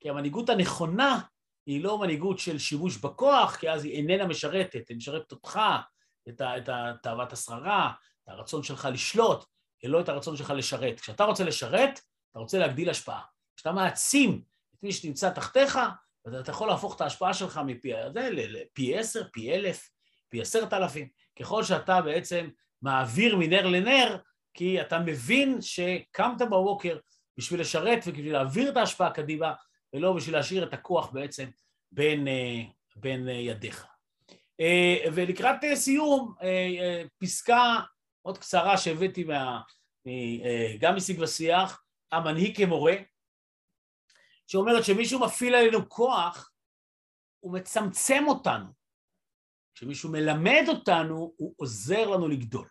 כי המנהיגות הנכונה היא לא מנהיגות של שימוש בכוח, כי אז היא איננה משרתת, היא משרתת אותך, את תאוות השררה, את הרצון שלך לשלוט, אלא את הרצון שלך לשרת. כשאתה רוצה לשרת, אתה רוצה להגדיל השפעה. כשאתה מעצים את מי שנמצא תחתיך, אתה יכול להפוך את ההשפעה שלך מפי 10, פי 1,000, פי 10,000, ככל שאתה בעצם מעביר מנר לנר, כי אתה מבין שקמת בבוקר בשביל לשרת וכדי להעביר את ההשפעה קדימה, ולא בשביל להשאיר את הכוח בעצם בין ידיך. ולקראת סיום, פסקה עוד קצרה שהבאתי גם משיג ושיח, המנהיג כמורה, שאומרת שמישהו מפעיל עלינו כוח, הוא מצמצם אותנו. כשמישהו מלמד אותנו, הוא עוזר לנו לגדול.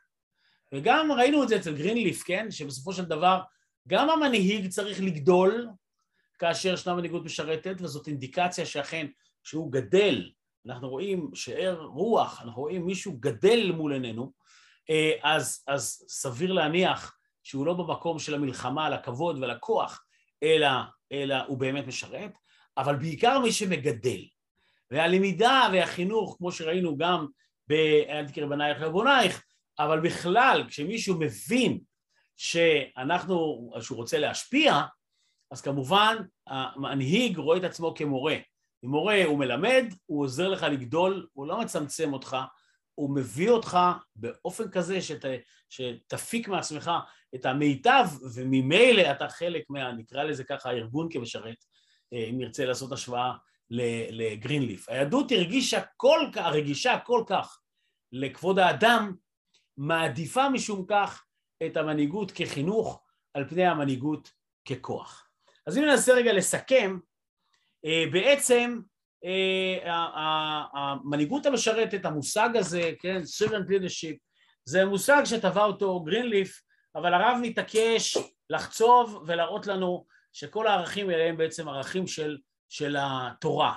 וגם ראינו את זה אצל גרינליף, כן? שבסופו של דבר, גם המנהיג צריך לגדול, כאשר ישנה מנהיגות משרתת, וזאת אינדיקציה שאכן, שהוא גדל, אנחנו רואים שאר רוח, אנחנו רואים מישהו גדל מול עינינו, אז סביר להניח שהוא לא במקום של המלחמה על הכבוד ועל הכוח, אלא הוא באמת משרת. אבל בעיקר מי שמגדל. והלמידה והחינוך, כמו שראינו גם באל תקרא בנייך לבונייך, אבל בכלל, כשמישהו מבין שהוא רוצה להשפיע, אז כמובן המנהיג רואה את עצמו כמורה. אם מורה הוא מלמד, הוא עוזר לך לגדול, הוא לא מצמצם אותך, הוא מביא אותך באופן כזה שתפיק מעצמך את המיטב, וממילא אתה חלק נקרא לזה ככה, הארגון כמשרת, אם נרצה לעשות השוואה לגרינליף. היהדות הרגישה כל כך לכבוד האדם, מעדיפה משום כך את המנהיגות כחינוך על פני המנהיגות ככוח. אז אם ננסה רגע לסכם, בעצם המנהיגות המשרתת, המושג הזה, servant leadership, זה מושג שטבע אותו גרינליף, אבל הרב מתעקש לחצוב ולהראות לנו שכל הערכים האלה הם בעצם ערכים של התורה.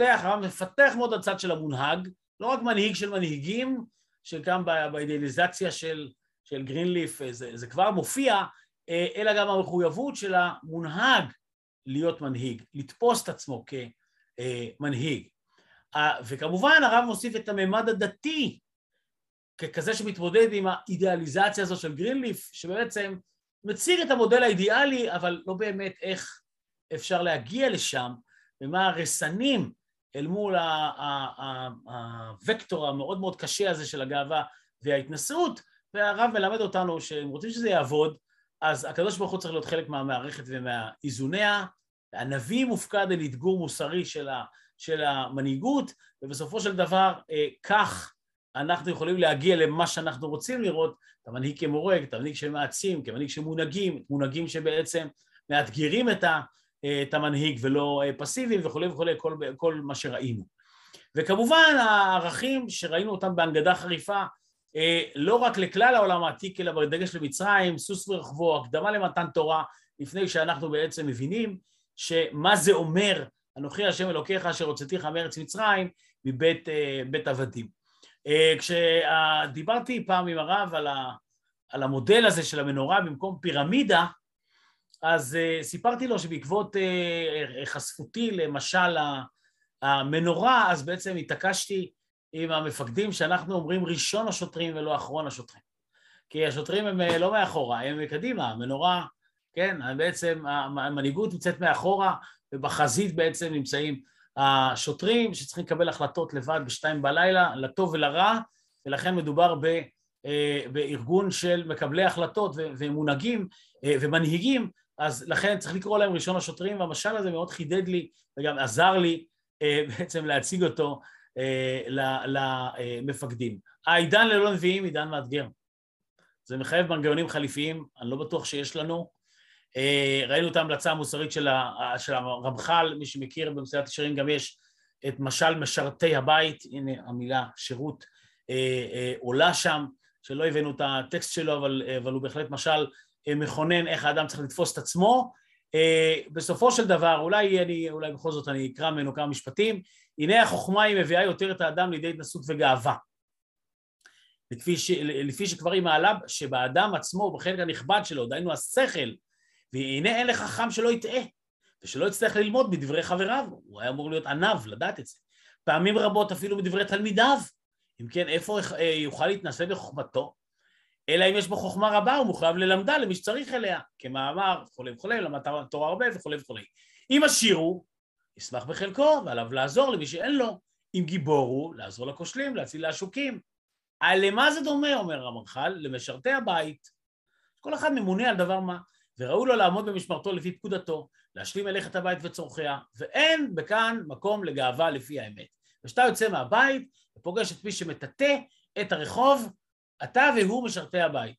הרב מפתח מאוד הצד של המונהג, לא רק מנהיג של מנהיגים, שגם באידיאליזציה של גרינליף זה כבר מופיע, אלא גם המחויבות של המונהג להיות מנהיג, לתפוס את עצמו כמנהיג. וכמובן הרב מוסיף את הממד הדתי, ככזה שמתמודד עם האידיאליזציה הזו של גרינליף, שבעצם מציג את המודל האידיאלי, אבל לא באמת איך אפשר להגיע לשם, ומה הרסנים אל מול הוקטור המאוד מאוד קשה הזה של הגאווה וההתנשאות, והרב מלמד אותנו שהם רוצים שזה יעבוד, אז הקדוש ברוך הוא צריך להיות חלק מהמערכת ומהאיזוניה, הנביא מופקד על אתגור מוסרי של המנהיגות, ובסופו של דבר כך אנחנו יכולים להגיע למה שאנחנו רוצים לראות, את המנהיג כמורה, את המנהיג שמעצים, כמנהיג שמונהגים, מונהגים שבעצם מאתגרים את המנהיג ולא פסיביים וכו' וכו', כל מה שראינו. וכמובן הערכים שראינו אותם בהנגדה חריפה, לא רק לכלל העולם העתיק, אלא בדגש למצרים, סוס ורחבו, הקדמה למתן תורה, לפני שאנחנו בעצם מבינים שמה זה אומר, אנוכי השם אלוקיך אשר הוצאתיך מארץ מצרים, מבית עבדים. כשדיברתי פעם עם הרב על המודל הזה של המנורה במקום פירמידה, אז סיפרתי לו שבעקבות חשפותי למשל המנורה, אז בעצם התעקשתי עם המפקדים שאנחנו אומרים ראשון השוטרים ולא אחרון השוטרים. כי השוטרים הם לא מאחורה, הם קדימה, המנורה, כן, בעצם המנהיגות נמצאת מאחורה, ובחזית בעצם נמצאים השוטרים שצריכים לקבל החלטות לבד בשתיים בלילה, לטוב ולרע, ולכן מדובר בארגון של מקבלי החלטות ומונהגים ומנהיגים, אז לכן צריך לקרוא להם ראשון השוטרים, והמשל הזה מאוד חידד לי וגם עזר לי בעצם להציג אותו למפקדים. העידן ללא נביאים, עידן מאתגר. זה מחייב מנגנונים חליפיים, אני לא בטוח שיש לנו. ראינו את ההמלצה המוסרית של הרמח"ל, מי שמכיר במסילת ישרים גם יש את משל משרתי הבית, הנה המילה שירות עולה שם, שלא הבאנו את הטקסט שלו, אבל הוא בהחלט משל מכונן איך האדם צריך לתפוס את עצמו. בסופו של דבר, אולי בכל זאת אני אקרא ממנו כמה משפטים, הנה החוכמה היא מביאה יותר את האדם לידי התנסות וגאווה. לפי שכבר היא מעלה שבאדם עצמו, בחלק הנכבד שלו, דהיינו השכל, והנה אין לך חכם שלא יטעה, ושלא יצטרך ללמוד מדברי חבריו, הוא היה אמור להיות ענב, לדעת את זה. פעמים רבות אפילו מדברי תלמידיו, אם כן, איפה יוכל להתנסה בחוכמתו? אלא אם יש בו חוכמה רבה, הוא מחויב ללמדה למי שצריך אליה, כמאמר, וכו' וכו', למד תורה הרבה וכו' וכו'. אם עשירו, ישמח בחלקו, ועליו לעזור למי שאין לו. אם גיבורו, לעזור לכושלים, להציל לעשוקים. למה זה דומה, אומר המרח"ל, למשרתי הבית. כל אחד ממונה על דבר מה, וראו לו לעמוד במשמרתו לפי פקודתו, להשלים מלאכת הבית וצורכיה, ואין בכאן מקום לגאווה לפי האמת. כשאתה יוצא מהבית, ופוגש את מי שמטאטא את הרחוב, אתה והוא משרתי הבית.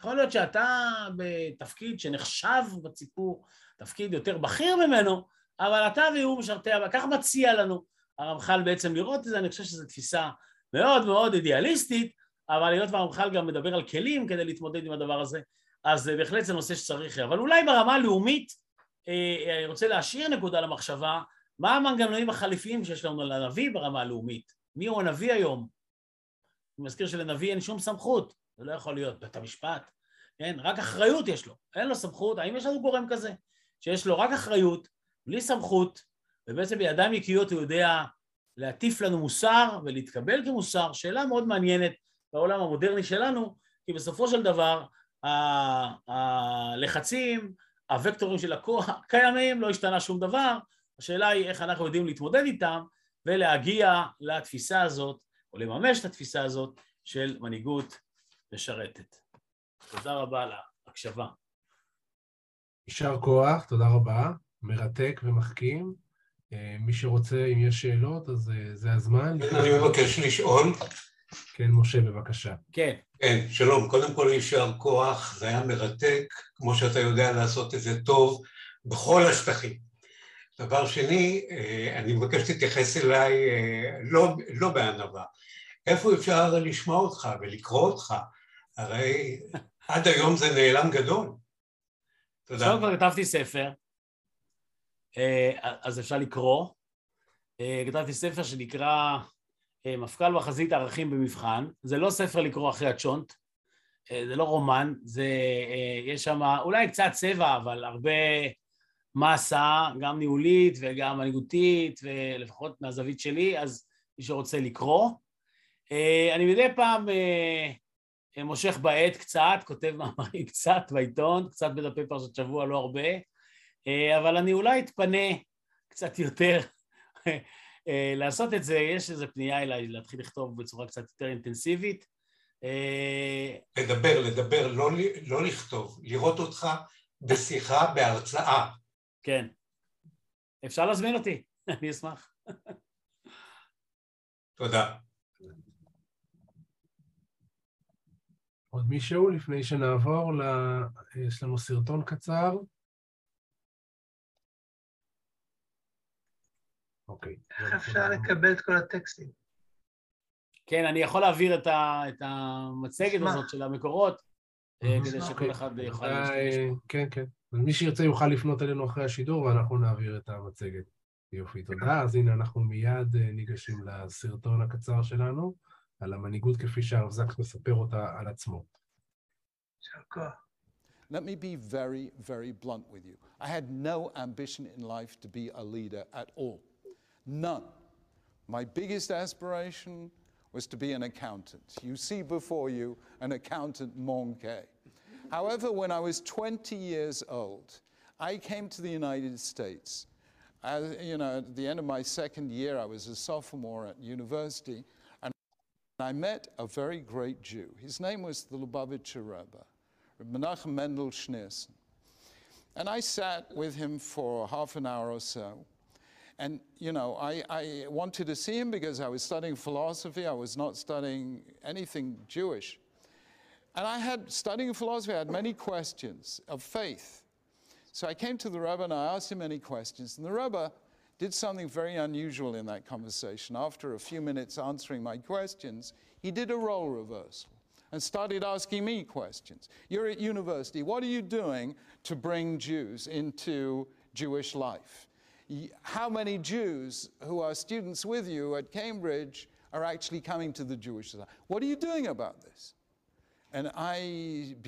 יכול להיות שאתה בתפקיד שנחשב בציבור, תפקיד יותר בכיר ממנו, אבל אתה והוא משרתי הבית. כך מציע לנו הרמח"ל בעצם לראות את זה, אני חושב שזו תפיסה מאוד מאוד אידיאליסטית, אבל היות והרמח"ל גם מדבר על כלים כדי להתמודד עם הדבר הזה, אז בהחלט זה נושא שצריך. אבל אולי ברמה הלאומית, אני רוצה להשאיר נקודה למחשבה, מה המנגנונים החליפיים שיש לנו לנביא ברמה הלאומית? מי הוא הנביא היום? אני מזכיר שלנביא אין שום סמכות, זה לא יכול להיות בית המשפט, כן? רק אחריות יש לו, אין לו סמכות. האם יש לנו גורם כזה שיש לו רק אחריות, בלי סמכות, ובעצם בידיים נקיות הוא יודע להטיף לנו מוסר ולהתקבל כמוסר, שאלה מאוד מעניינת בעולם המודרני שלנו, כי בסופו של דבר הלחצים, הוקטורים של הכוח קיימים, לא השתנה שום דבר, השאלה היא איך אנחנו יודעים להתמודד איתם ולהגיע לתפיסה הזאת, או לממש את התפיסה הזאת של מנהיגות משרתת. תודה רבה על ההקשבה. יישר כוח, תודה רבה, מרתק ומחכים. מי שרוצה, אם יש שאלות, אז זה הזמן. אני מבקש לשאול. כן, משה, בבקשה. כן. כן, שלום. קודם כל, יישר כוח, זה היה מרתק, כמו שאתה יודע לעשות את זה טוב, בכל השטחים. דבר שני, אני מבקש להתייחס אליי, לא בענווה. איפה אפשר לשמוע אותך ולקרוא אותך? הרי עד היום זה נעלם גדול. תודה. עכשיו כבר כתבתי ספר, אז אפשר לקרוא. כתבתי ספר שנקרא מפכ"ל בחזית הערכים במבחן. זה לא ספר לקרוא אחרי הצ'ונט, זה לא רומן, יש שם אולי קצת צבע, אבל הרבה מסה, גם ניהולית וגם מנהיגותית, ולפחות מהזווית שלי, אז מי שרוצה לקרוא. אני מדי פעם מושך בעת קצת, כותב מאמרים קצת בעיתון, קצת בדפי פרשת שבוע, לא הרבה, אבל אני אולי אתפנה קצת יותר לעשות את זה. יש איזו פנייה אליי להתחיל לכתוב בצורה קצת יותר אינטנסיבית. לדבר, לא לכתוב, לראות אותך בשיחה, בהרצאה. כן. אפשר להזמין אותי, אני אשמח. תודה. עוד מישהו לפני שנעבור, יש לנו סרטון קצר. אוקיי. איך אפשר לקבל את כל הטקסטים? כן, אני יכול להעביר את המצגת הזאת של המקורות, כדי שכל אחד יוכל להשתמש. כן, כן. מי שירצה יוכל לפנות אלינו אחרי השידור, ואנחנו נעביר את המצגת. יופי, תודה. אז הנה, אנחנו מיד ניגשים לסרטון הקצר שלנו, על המנהיגות כפי שהרב זקס מספר אותה על עצמו. Let me be very, very blunt with you. I had no ambition in life to be a leader at all. None. My biggest aspiration was to be an accountant. You see before you an accountant manqué. However, when I was 20 years old, I came to the United States. At the end of my second year, I was a sophomore at university, and I met a very great Jew. His name was the Lubavitcher Rebbe, Menachem Mendel Schneerson. And I sat with him for half an hour or so. And, I wanted to see him because I was studying philosophy. I was not studying anything Jewish. And I had many questions of faith. So I came to the Rebbe and I asked him many questions. And the Rebbe did something very unusual in that conversation. After a few minutes answering my questions, he did a role reversal and started asking me questions. You're at university. What are you doing to bring Jews into Jewish life? How many Jews who are students with you at Cambridge are actually coming to the Jewish society? What are you doing about this? And I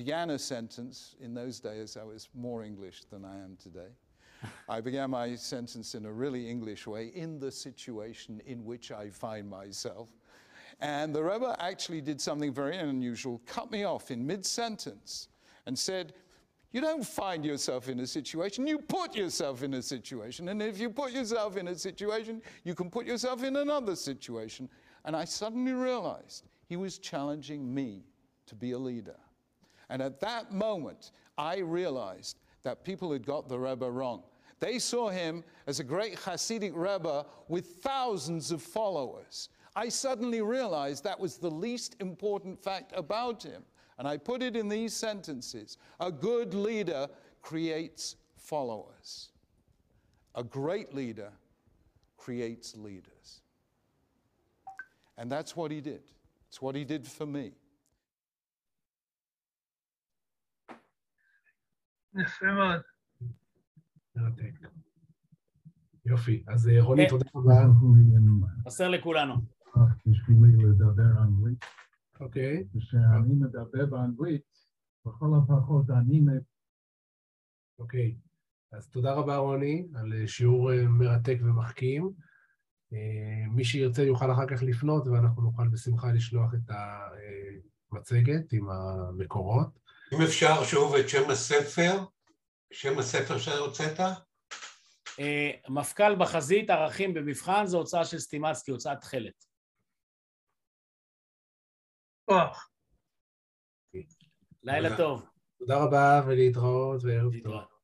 began a sentence. In those days, I was more English than I am today. I began my sentence in a really English way, in the situation in which I find myself. And the Rebbe actually did something very unusual, cut me off in mid-sentence and said, you don't find yourself in a situation, you put yourself in a situation. And if you put yourself in a situation, you can put yourself in another situation. And I suddenly realized he was challenging me to be a leader. And at that moment, I realized that people had got the Rebbe wrong. They saw him as a great Hasidic Rebbe with thousands of followers. I suddenly realized that was the least important fact about him. And I put it in these sentences. A good leader creates followers. A great leader creates leaders. And that's what he did. It's what he did for me. יופי, אז רוני, תודה רבה. חסר לכולנו. בשבילי לדבר אנגלית. אוקיי. כשאני מדבר באנגלית, בכל הפחות אני... אוקיי. אז תודה רבה רוני על שיעור מרתק ומחכים. מי שירצה יוכל אחר כך לפנות ואנחנו נוכל בשמחה לשלוח את המצגת עם המקורות. אם אפשר שוב את שם הספר, שם הספר שהוצאת? מפכ"ל בחזית, ערכים במבחן, זו הוצאה של סטימצקי, הוצאת חלת. לילה טוב. תודה רבה ולהתראות וערב טוב.